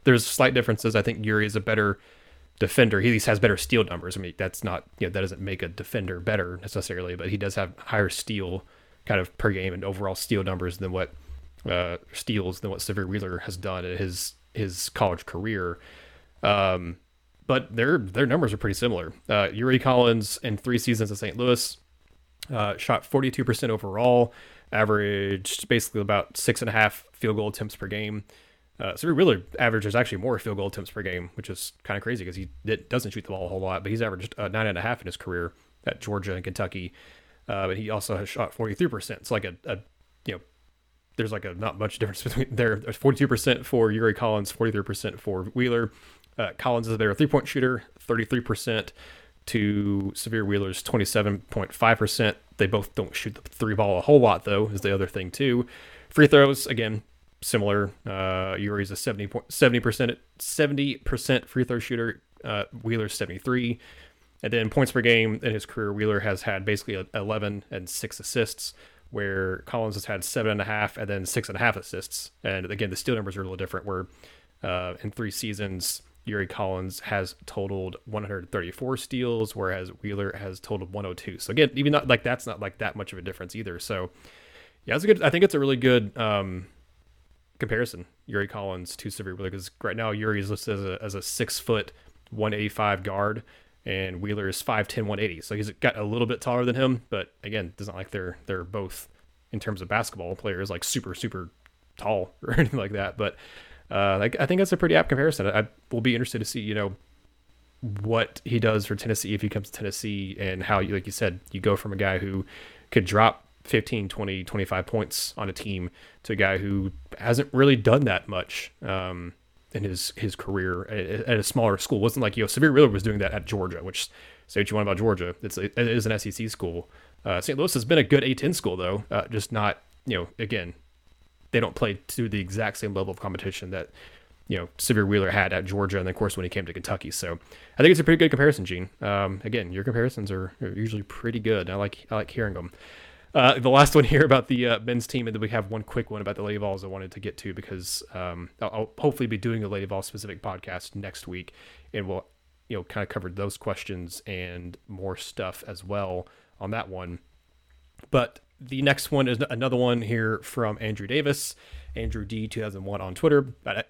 There's slight differences. I think Yuri is a better defender. He at least has better steal numbers. I mean, that's not, that doesn't make a defender better necessarily, but he does have higher steal kind of per game and overall steal numbers than what steals than what Sahvir Wheeler has done in his college career. But their numbers are pretty similar. Yuri Collins in 3 seasons at St. Louis shot 42% overall, averaged basically about 6.5 field goal attempts per game. Sahvir Wheeler averages actually more field goal attempts per game, which is kind of crazy because he doesn't shoot the ball a whole lot, but he's averaged 9.5 in his career at Georgia and Kentucky. But he also has shot 43%. It's like there's like a not much difference between there. There's 42% for Yuri Collins, 43% for Wheeler. Collins is a better three-point shooter, 33% to Sahvir Wheeler's 27.5%. They both don't shoot the three ball a whole lot, though, is the other thing, too. Free throws, again, similar. Yuri's a 70% free throw shooter. Wheeler's 73. And then points per game in his career, Wheeler has had basically 11 and 6 assists, where Collins has had 7.5 and then 6.5 assists. And, again, the steal numbers are a little different, where in 3 seasons, Yuri Collins has totaled 134 steals, whereas Wheeler has totaled 102. So again, even not like that's not like that much of a difference either. So yeah, it's a good. I think it's a really good comparison, Yuri Collins to Sahvir Wheeler, because right now Yuri is listed as a 6 foot 185 guard, and Wheeler is 5'10", 180. So he's got a little bit taller than him, but again, it's not like they're both in terms of basketball players like super super tall or anything like that, but. I think that's a pretty apt comparison. I will be interested to see, what he does for Tennessee if he comes to Tennessee, and how, like you said, you go from a guy who could drop 15, 20, 25 points on a team to a guy who hasn't really done that much in his career at a smaller school. It wasn't like, Sahvir Wheeler was doing that at Georgia, which, say what you want about Georgia, it is an SEC school. St. Louis has been a good A-10 school, though, just not, again, they don't play to the exact same level of competition that, Sahvir Wheeler had at Georgia, and then, of course, when he came to Kentucky. So I think it's a pretty good comparison, Gene. Again, your comparisons are usually pretty good. I like hearing them. The last one here about the men's team, and then we have one quick one about the Lady Vols I wanted to get to, because I'll hopefully be doing a Lady Vols specific podcast next week, and we'll kind of cover those questions and more stuff as well on that one. But the next one is another one here from Andrew Davis, Andrew D 2001 on Twitter. I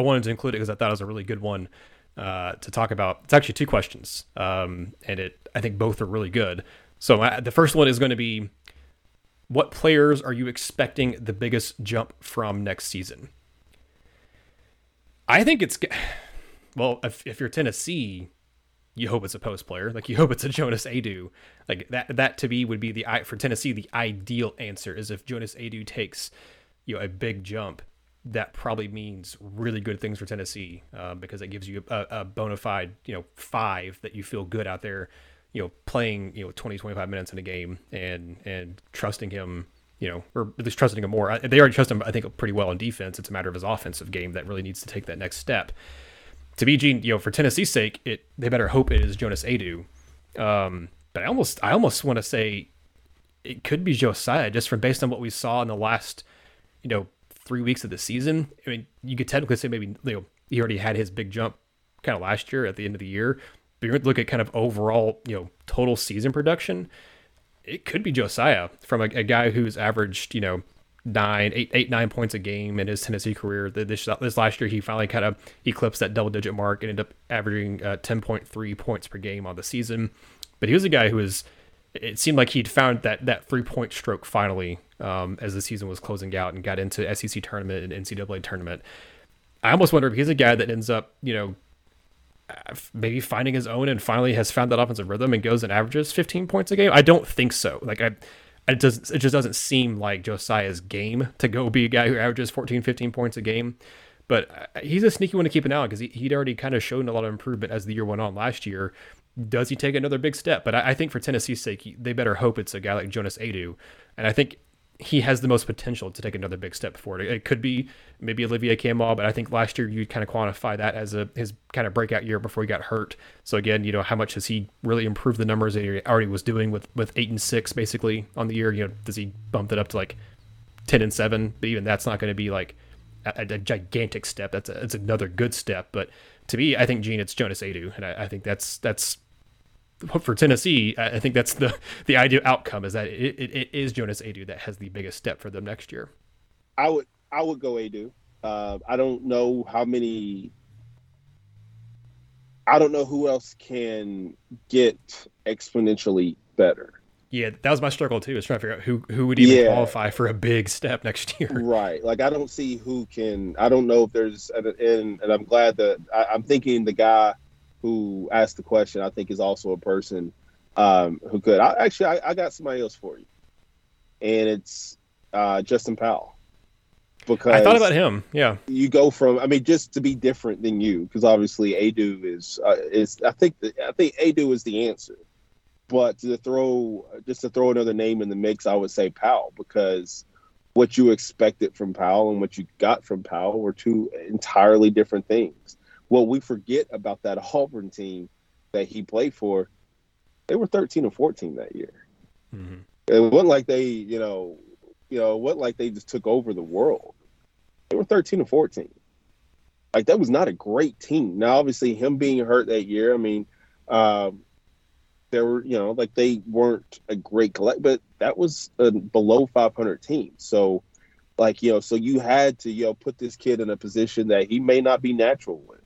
wanted to include it because I thought it was a really good one to talk about. It's actually 2 questions, and I think both are really good. So the first one is going to be, what players are you expecting the biggest jump from next season? I think it's, well, if you're Tennessee, you hope it's a post player. Like, you hope it's a Jonas Aidoo. Like that to me would be for Tennessee, the ideal answer is if Jonas Aidoo takes, a big jump, that probably means really good things for Tennessee, because it gives you a bona fide, 5 that you feel good out there, playing, 20, 25 minutes in a game and trusting him, or at least trusting him more. They already trust him, I think, pretty well in defense. It's a matter of his offensive game that really needs to take that next step. To be Gene, for Tennessee's sake, they better hope it is Jonas Aidoo. But I almost want to say it could be Josiah, just from based on what we saw in the last, 3 weeks of the season. I mean, you could technically say maybe he already had his big jump kind of last year at the end of the year. But you look at kind of overall, total season production, it could be Josiah, from a guy who's averaged, 9 points a game in his Tennessee career. This last year, he finally kind of eclipsed that double-digit mark and ended up averaging 10.3 points per game on the season. But he was a guy who was, it seemed like he'd found that three-point stroke finally, as the season was closing out and got into SEC tournament and NCAA tournament. I almost wonder if he's a guy that ends up, maybe finding his own and finally has found that offensive rhythm and goes and averages 15 points a game. I don't think so. Like, it just doesn't seem like Josiah's game to go be a guy who averages 14, 15 points a game. But he's a sneaky one to keep an eye on because he'd already kind of shown a lot of improvement as the year went on last year. Does he take another big step? But I think for Tennessee's sake, they better hope it's a guy like Jonas Aidoo. And I think he has the most potential to take another big step forward. It could be maybe Olivier Nkamhoua, but I think last year you kind of quantify that as his kind of breakout year before he got hurt. So again, you know, how much has he really improved the numbers that he already was doing with 8 and 6 basically on the year? You know, does he bump it up to like 10 and 7? But even that's not going to be like a gigantic step. It's another good step. But to me, I think, Gene, it's Jonas Aidoo. And I think that's for Tennessee, I think that's the ideal outcome, is that it is Jonas Aidoo that has the biggest step for them next year. I would go Aidoo. I don't know how many. I don't know who else can get exponentially better. Yeah, that was my struggle too, is trying to figure out who would even qualify for a big step next year. Right. Like, I don't see who can. I don't know if there's and I'm glad that I'm thinking the guy who asked the question, I think, is also a person who could. I got somebody else for you, and it's Justin Powell. Because I thought about him. Yeah, you go from, I mean, just to be different than you, because obviously Aidoo is. I think Aidoo is the answer, but to throw another name in the mix, I would say Powell, because what you expected from Powell and what you got from Powell were two entirely different things. What we forget about that Auburn team that he played for, they were 13 and 14 that year. Mm-hmm. It wasn't like they, it wasn't like they just took over the world. They were 13 and 14. Like, that was not a great team. Now, obviously, him being hurt that year, I mean, there were, like, they weren't a great collect, but that was a below 500 team. So, like, so you had to, put this kid in a position that he may not be natural with,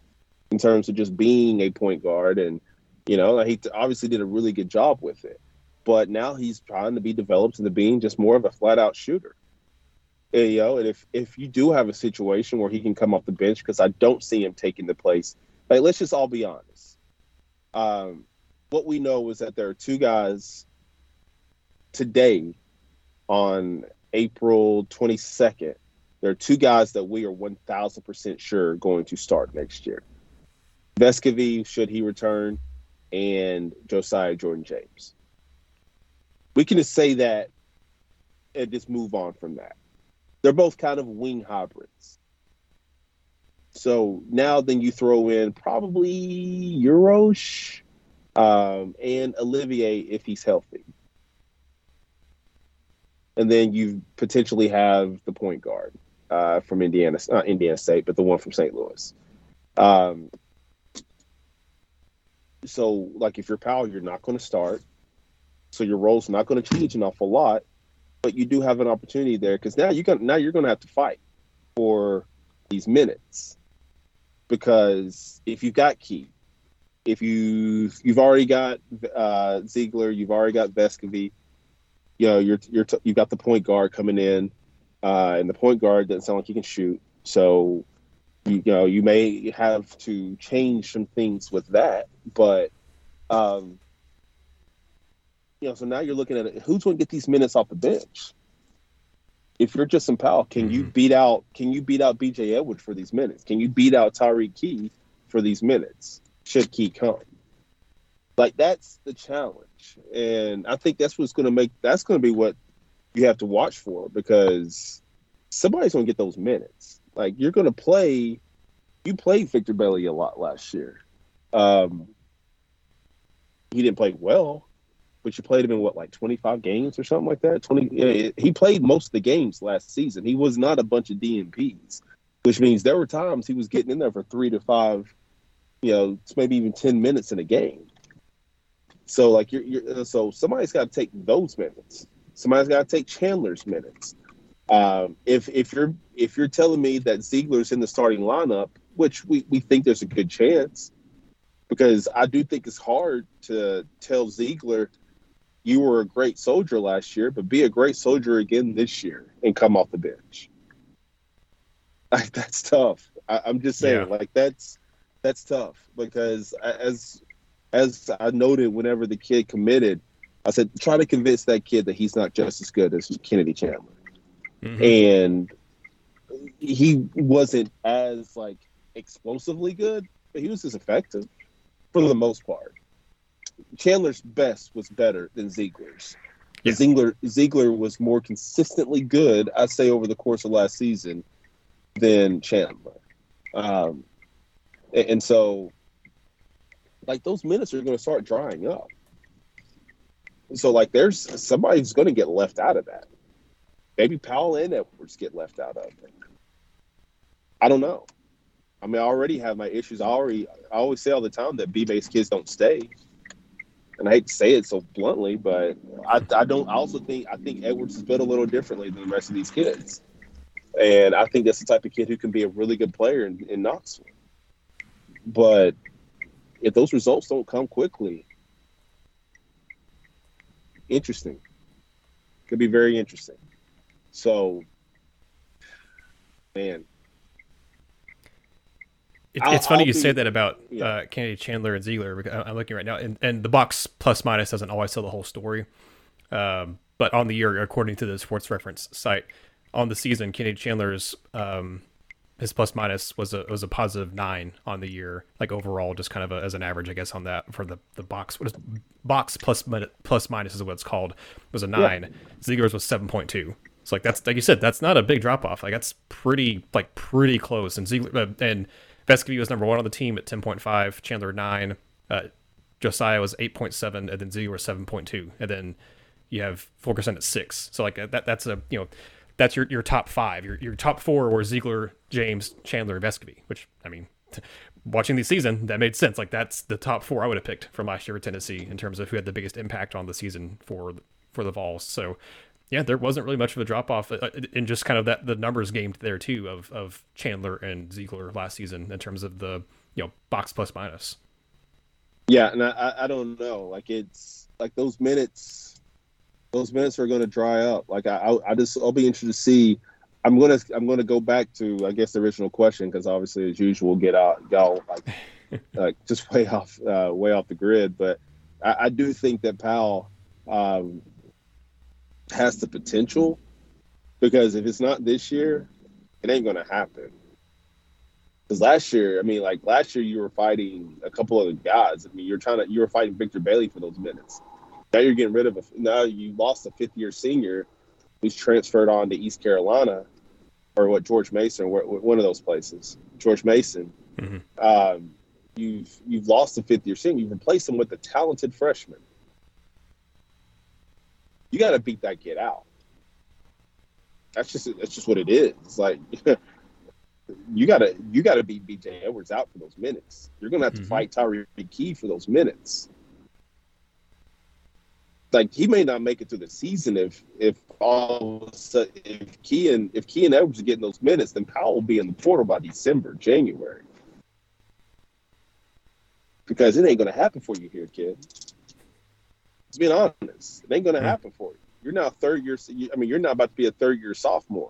in terms of just being a point guard. And, he obviously did a really good job with it. But now he's trying to be developed into being just more of a flat-out shooter. And, and if you do have a situation where he can come off the bench, because I don't see him taking the place. Like, let's just all be honest. What we know is that there are two guys today on April 22nd. There are two guys that we are 1,000% sure going to start next year. Vescovi, should he return, and Josiah-Jordan James. We can just say that and just move on from that. They're both kind of wing hybrids. So now then you throw in probably Uroš and Olivier if he's healthy. And then you potentially have the point guard from Indiana, not Indiana State, but the one from St. Louis. So, like, if you're Powell, you're not going to start. So your role's not going to change an awful lot, but you do have an opportunity there, because now you're going to have to fight for these minutes. Because if you've got Key, if you've already got Zeigler, you've already got Vescovi, you've got the point guard coming in, and the point guard doesn't sound like he can shoot. So you may have to change some things with that, but. So now you're looking at it, who's going to get these minutes off the bench? If you're Justin Powell, can you beat out B.J. Edwards for these minutes? Can you beat out Tyreke Key for these minutes? Should Key come? Like, that's the challenge, and I think that's what's going to make that's going to be what you have to watch for, because somebody's going to get those minutes. Like, you're going to play. You played Victor Bailey a lot last year. He didn't play well. But you played him in, 25 games or something like that? He played most of the games last season. He was not a bunch of DNPs, which means there were times he was getting in there for 3 to 5, maybe even 10 minutes in a game. So, like, so somebody's got to take those minutes. Somebody's got to take Chandler's minutes. If you're telling me that Ziegler's in the starting lineup, which we think there's a good chance, because I do think it's hard to tell Zeigler, you were a great soldier last year, but be a great soldier again this year and come off the bench. Like, that's tough. I'm just saying, that's tough, because as I noted, whenever the kid committed, I said, try to convince that kid that he's not just as good as Kennedy Chandler. Mm-hmm. And he wasn't as like explosively good, but he was as effective for the most part. Chandler's best was better than Zeigler's. Yeah. Zeigler was more consistently good, I'd say, over the course of last season than Chandler. And so, like, those minutes are going to start drying up. So, like, there's somebody who's going to get left out of that. Maybe Powell and Edwards get left out of it. I don't know. I mean, I already have my issues. I always say all the time that B-base kids don't stay. And I hate to say it so bluntly, but I also think Edwards is built a little differently than the rest of these kids. And I think that's the type of kid who can be a really good player in Knoxville. But if those results don't come quickly, interesting. Could be very interesting. So, man. It's funny you say that about Kennedy Chandler and Zeigler. I'm looking right now, and the box plus minus doesn't always tell the whole story. But on the year, according to the Sports Reference site, on the season, Kennedy Chandler's his plus minus was a positive 9 on the year, like overall, just kind of as an average, I guess, on that for the box. What is box plus minus is what it's called. It was a 9. Yeah. Zeigler's was 7.2. So like that's like you said, that's not a big drop off. Like that's pretty close. And Zeigler and Vescovi was number 1 on the team at 10.5, Chandler 9, Josiah was 8.7, and then Zeigler was 7.2, and then you have Fulkerson at 6. So like that's a that's your top 5. Your top 4 were Zeigler, James, Chandler, and Vescovi, which I mean, watching the season that made sense. Like that's the top 4 I would have picked from last year at Tennessee in terms of who had the biggest impact on the season for the Vols. So yeah, there wasn't really much of a drop-off in just kind of that the numbers game there, too, of Chandler and Zeigler last season in terms of the, box plus minus. Yeah, and I don't know. Like, it's – like, those minutes are going to dry up. Like, I'll be interested to see – I'm going to go back to, I guess, the original question because, obviously, as usual, get out like just way off the grid. But I do think that Powell has the potential, because if it's not this year, it ain't gonna happen. Because last year you were fighting a couple of the guys. I mean, you were fighting Victor Bailey for those minutes. Now you're getting rid of now you lost a fifth-year senior who's transferred on to East Carolina or George Mason, one of those places. George Mason. Mm-hmm. You've lost a fifth-year senior. You've replaced him with a talented freshman. You got to beat that kid out. That's just what it is. It's like you got to beat B.J. Edwards out for those minutes. You're gonna have to fight Tyreke Key for those minutes. Like he may not make it through the season if all of a sudden if Key and Edwards are getting those minutes, then Powell will be in the portal by December, January, because it ain't gonna happen for you here, kid. Let's be honest. It ain't going to happen for you. You're now you're not about to be a third-year sophomore.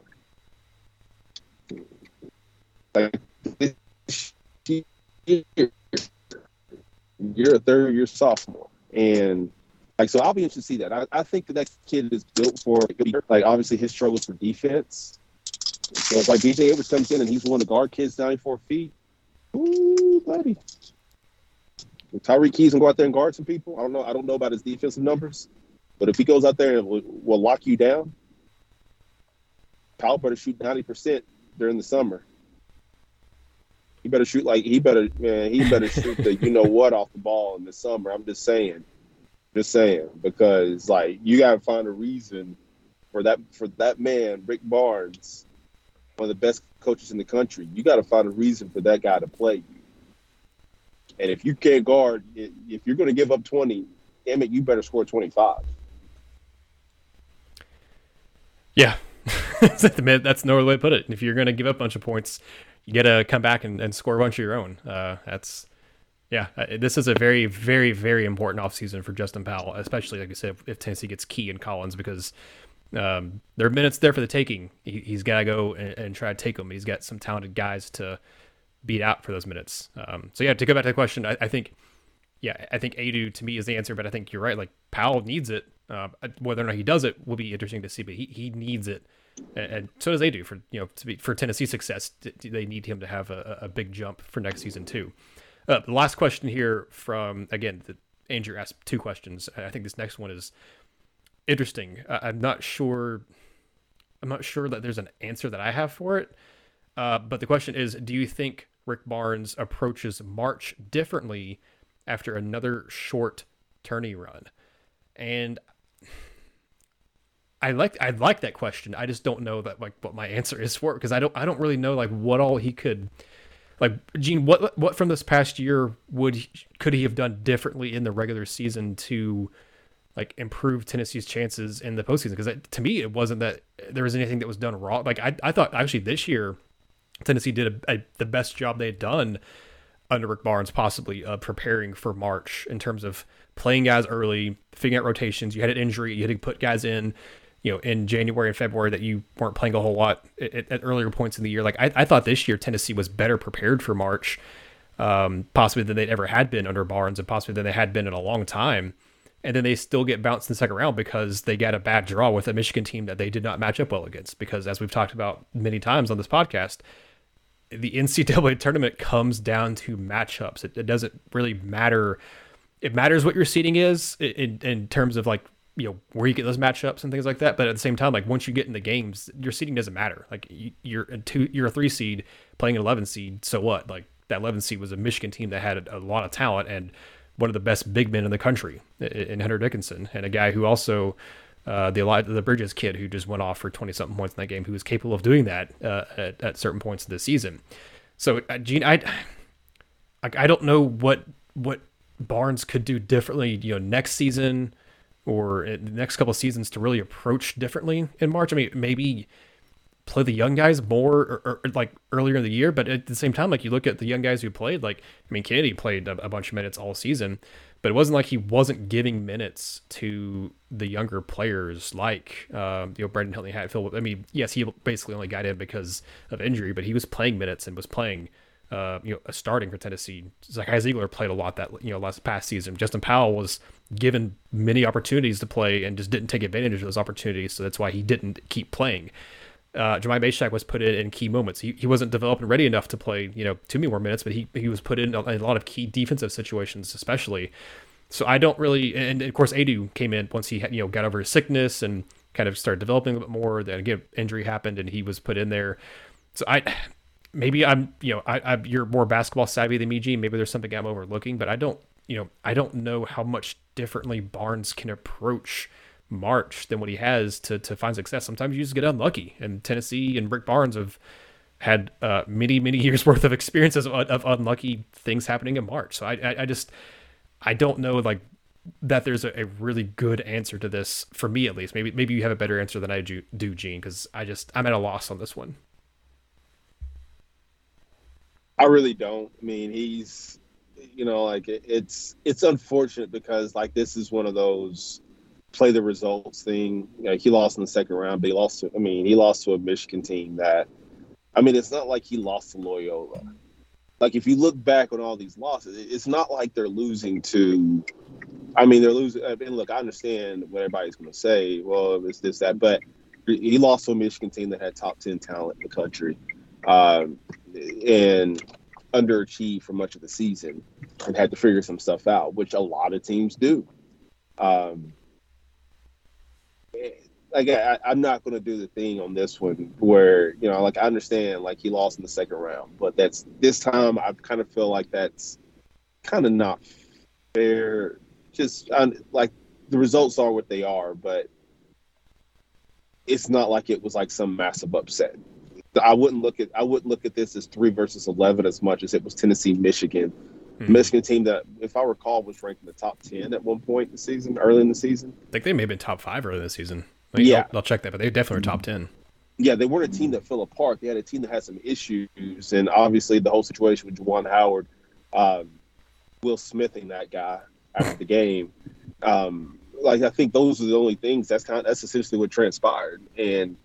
Like, this year, you're a third-year sophomore. And, like, so I'll be interested to see that. I think that kid is built for, like, obviously his struggles for defense. So it's like B.J. Edwards comes in and he's willing to guard kids 94 feet. Ooh, buddy. Tyreke Key's gonna go out there and guard some people. I don't know about his defensive numbers, but if he goes out there and will lock you down, Powell better shoot 90% during the summer. He better shoot he better shoot the off the ball in the summer. I'm just saying, because like you gotta find a reason for that man, Rick Barnes, one of the best coaches in the country. You gotta find a reason for that guy to play you. And if you can't guard, if you're going to give up 20, damn it, you better score 25. Yeah, that's no other way to put it. If you're going to give up a bunch of points, you got to come back and score a bunch of your own. This is a very, very, very important offseason for Justin Powell, especially, like I said, if Tennessee gets Key and Collins, because there are minutes there for the taking. He's got to go and try to take them. He's got some talented guys to beat out for those minutes. To go back to the question, I think Aidoo to me is the answer, but I think you're right. Like Powell needs it Whether or not he does it will be interesting to see, but he needs it, and so does Aidoo for, you know, to be, for Tennessee success. They need him to have a big jump for next season too. The last question here from, again, Andrew asked two questions. I think this next one is interesting. I'm not sure that there's an answer that I have for it. But the question is, do you think Rick Barnes approaches March differently after another short tourney run? And I like that question. I just don't know that, like, what my answer is for it, because I don't really know, like, what all he could, like, Gene, what from this past year could he have done differently in the regular season to, like, improve Tennessee's chances in the postseason? Because to me, it wasn't that there was anything that was done wrong. Like, I thought actually this year Tennessee did the best job they had done under Rick Barnes, possibly, preparing for March in terms of playing guys early, figuring out rotations. You had an injury, you had to put guys in, you know, in January and February that you weren't playing a whole lot at earlier points in the year. Like, I thought this year Tennessee was better prepared for March, possibly than they'd ever had been under Barnes, and possibly than they had been in a long time. And then they still get bounced in the second round because they got a bad draw with a Michigan team that they did not match up well against. Because, as we've talked about many times on this podcast, the NCAA tournament comes down to matchups. It doesn't really matter. It matters what your seeding is in terms of, like, you know, where you get those matchups and things like that. But at the same time, like, once you get in the games, your seeding doesn't matter. Like, you're a 3 seed playing an 11 seed. So what? Like, that 11 seed was a Michigan team that had a lot of talent and one of the best big men in the country in Hunter Dickinson, and a guy who also, the Bridges kid who just went off for 20 something points in that game, who was capable of doing that at certain points of the season. So, Gene, I don't know what Barnes could do differently, you know, next season or in the next couple of seasons to really approach differently in March. I mean, maybe play the young guys more or like earlier in the year. But at the same time, like, you look at the young guys who played, like, I mean, Kennedy played a bunch of minutes all season, but it wasn't like he wasn't giving minutes to the younger players, like, you know, Brandon Huntley-Hatfield. I mean, yes, he basically only got in because of injury, but he was playing minutes and was playing, you know, a starting for Tennessee. Zakai Zeigler played a lot that, you know, last past season. Justin Powell was given many opportunities to play and just didn't take advantage of those opportunities. So that's why he didn't keep playing. Jemai Bashak was put in key moments. He wasn't developed and ready enough to play, you know, too many more minutes, but he was put in a lot of key defensive situations, especially. So I don't really, and of course Aidoo came in once he had, you know, got over his sickness and kind of started developing a bit more. Then again, injury happened and he was put in there. So maybe you're more basketball savvy than me, Gene. Maybe there's something I'm overlooking, but I don't know how much differently Barnes can approach March than what he has to find success. Sometimes you just get unlucky, and Tennessee and Rick Barnes have had many years worth of experiences of unlucky things happening in March. So I don't know, like, that there's a really good answer to this for me, at least. Maybe you have a better answer than I do, Gene, because I'm at a loss on this one. I really don't. I mean, he's, you know, like, it's unfortunate because, like, this is one of those play the results thing. You know, he lost in the second round, but he lost to a Michigan team that, I mean, it's not like he lost to Loyola. Like, if you look back on all these losses, it's not like they're losing to, I mean, they're losing. I mean, look, I understand what everybody's going to say. Well, it's this, that, but he lost to a Michigan team that had top 10 talent in the country, and underachieved for much of the season and had to figure some stuff out, which a lot of teams do. Like, I'm not going to do the thing on this one where, you know, like, I understand, like, he lost in the second round, but that's, this time I kind of feel like that's kind of not fair. Just like, the results are what they are, but it's not like it was like some massive upset. I wouldn't look at this as 3 versus 11 as much as it was Tennessee, Michigan. Michigan team that, if I recall, was ranked in the top 10 at one point in the season, early in the season. I think they may have been top 5 early in the season. I mean, yeah. I'll check that, but they definitely were top 10. Yeah, they weren't a team that fell apart. They had a team that had some issues, and obviously the whole situation with Juwan Howard, Will Smithing that guy after the game. Like, I think those are the only things. That's essentially what transpired. And,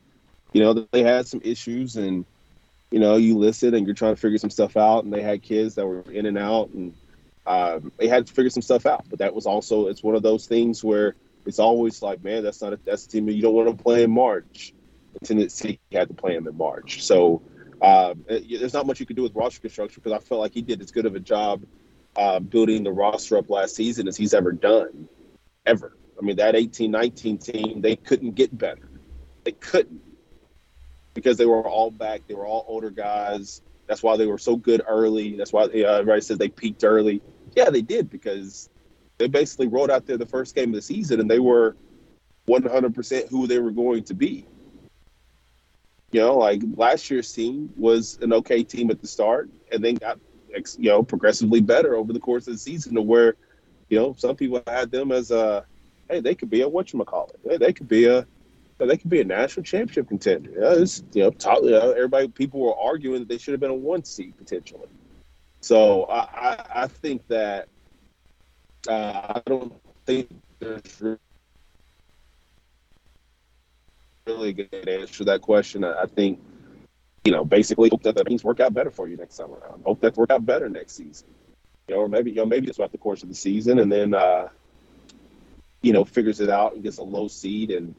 you know, they had some issues, and, you know, you listed and you're trying to figure some stuff out, and they had kids that were in and out, and they had to figure some stuff out. But that was also, it's one of those things where it's always like, man, that's a team that you don't want to play in March. Tennessee had to play him in March. So there's not much you can do with roster construction, because I felt like he did as good of a job building the roster up last season as he's ever done, ever. I mean, that 18-19 team, they couldn't get better. They couldn't, because they were all back. They were all older guys. That's why they were so good early. That's why everybody says they peaked early. Yeah, they did, because they basically rolled out there the first game of the season, and they were 100% who they were going to be. You know, like last year's team was an okay team at the start, and then got, you know, progressively better over the course of the season, to where, you know, some people had them as a, hey, they could be a whatchamacallit. Hey, they could be a national championship contender. Yeah, it's, you know, everybody, people were arguing that they should have been a 1 seed potentially. So I think that I don't think there's really a good answer to that question. I think, you know, basically hope that things work out better for you next time around. Hope that work out better next season. You know, or maybe, you know, maybe it's about the course of the season, and then you know, figures it out and gets a low seed, and,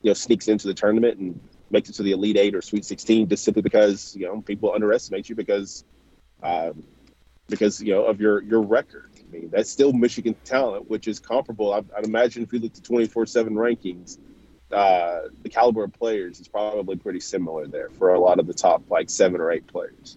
you know, sneaks into the tournament and makes it to the Elite Eight or Sweet 16, just simply because, you know, people underestimate you because you know, of your record. I mean, that's still Michigan talent, which is comparable. I'd imagine if you looked at 24/7 rankings, the caliber of players is probably pretty similar there for a lot of the top, like, 7 or 8 players.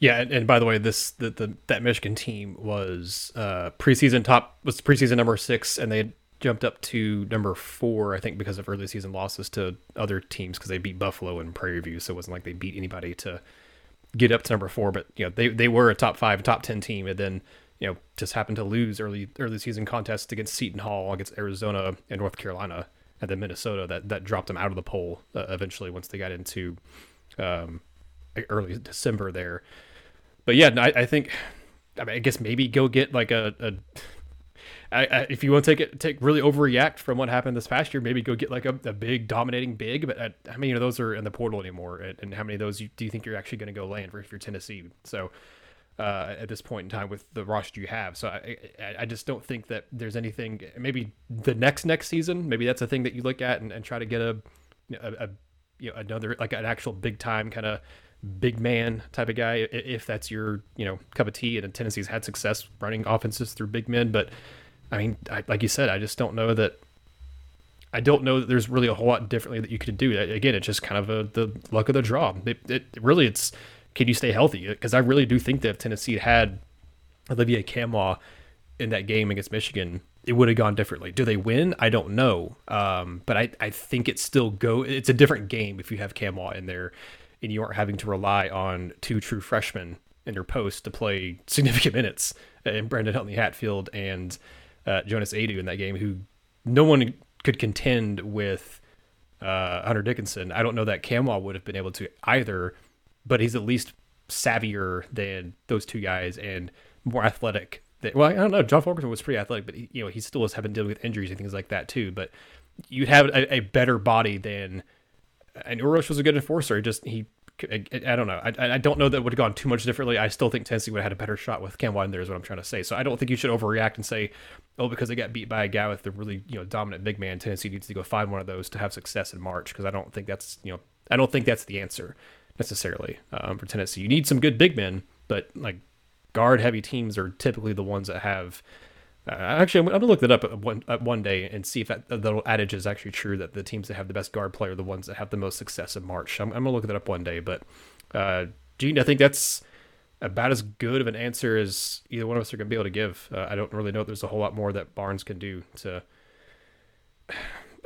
Yeah, and by the way, that Michigan team was preseason number 6, and they had jumped up to number 4, I think, because of early season losses to other teams, because they beat Buffalo and Prairie View, so it wasn't like they beat anybody to get up to number 4. But, you know, they were a top 5, top 10 team, and then, you know, just happened to lose early season contests against Seton Hall, against Arizona and North Carolina, and then Minnesota. That dropped them out of the poll eventually once they got into early December there. But yeah, I think, I mean, I guess maybe go get like if you want to take really overreact from what happened this past year, maybe go get like a big dominating big. But how many of those are in the portal anymore, and how many of those do you think you're actually going to go land for if you're Tennessee? So. At this point in time with the roster you have. So I just don't think that there's anything. Maybe the next season, maybe that's a thing that you look at and try to get a you know, another, like, an actual big time kind of big man type of guy, if that's your, you know, cup of tea. And Tennessee's had success running offenses through big men, but I mean, like you said, I don't know that there's really a whole lot differently that you could do. Again, it's just kind of the luck of the draw. It's can you stay healthy? Because I really do think that if Tennessee had Olivier Nkamhoua in that game against Michigan, it would have gone differently. Do they win? I don't know. But I think it's still it's a different game if you have Nkamhoua in there and you aren't having to rely on 2 true freshmen in your post to play significant minutes, and Brandon Huntley-Hatfield and Jonas Aidoo in that game, who no one could contend with Hunter Dickinson. I don't know that Nkamhoua would have been able to either, but he's at least savvier than those 2 guys and more athletic. I don't know. John Fulkerson was pretty athletic, but he still was having to deal with injuries and things like that too. But you'd have a better body than, and Uroš was a good enforcer. I don't know. I don't know that it would have gone too much differently. I still think Tennessee would have had a better shot with Nkamhoua in there, is what I'm trying to say. So I don't think you should overreact and say, oh, because they got beat by a guy with the really, dominant big man, Tennessee needs to go find one of those to have success in March. Cause I don't think that's the answer necessarily for Tennessee. You need some good big men, but like guard heavy teams are typically the ones that have actually, I'm going to look that up one day and see if that little adage is actually true, that the teams that have the best guard player are the ones that have the most success in March. I'm going to look that up one day, but Gene, I think that's about as good of an answer as either one of us are going to be able to give. I don't really know if there's a whole lot more that Barnes can do to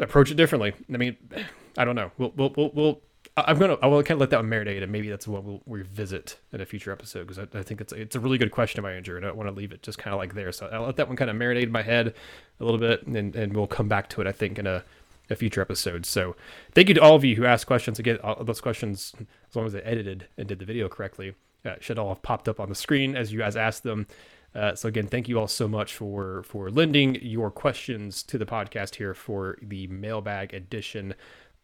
approach it differently. I mean, I don't know. We'll I will kind of let that one marinate, and maybe that's what we'll revisit in a future episode, because I think it's a really good question, my injury, and I don't want to leave it just kind of like there. So I'll let that one kind of marinate in my head a little bit, and we'll come back to it, I think, in a future episode. So thank you to all of you who asked questions. Again, all of those questions, as long as they edited and did the video correctly, should all have popped up on the screen as you guys asked them. So again, thank you all so much for lending your questions to the podcast here for the mailbag edition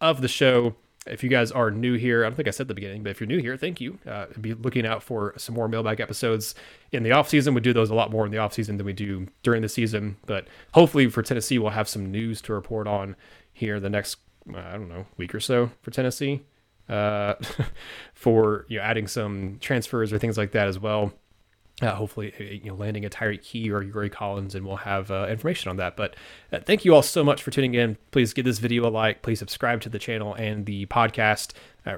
of the show. If you guys are new here, I don't think I said at the beginning, but if you're new here, thank you. Be looking out for some more mailbag episodes in the offseason. We do those a lot more in the offseason than we do during the season. But hopefully for Tennessee, we'll have some news to report on here the next, I don't know, week or so for Tennessee. For, you know, adding some transfers or things like that as well. Hopefully, you know, landing a Tyreke Key or Yuri Collins, and we'll have information on that. But thank you all so much for tuning in. Please give this video a like. Please subscribe to the channel and the podcast.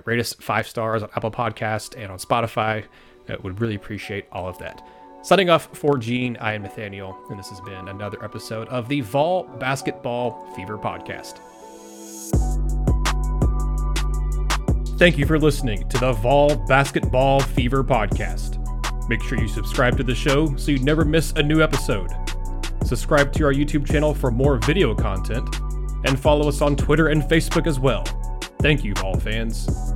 Rate us 5 stars on Apple Podcast and on Spotify. Would really appreciate all of that. Signing off for Gene, I am Nathaniel, and this has been another episode of the Vol Basketball Fever Podcast. Thank you for listening to the Vol Basketball Fever Podcast. Make sure you subscribe to the show so you never miss a new episode. Subscribe to our YouTube channel for more video content, and follow us on Twitter and Facebook as well. Thank you, Vol fans.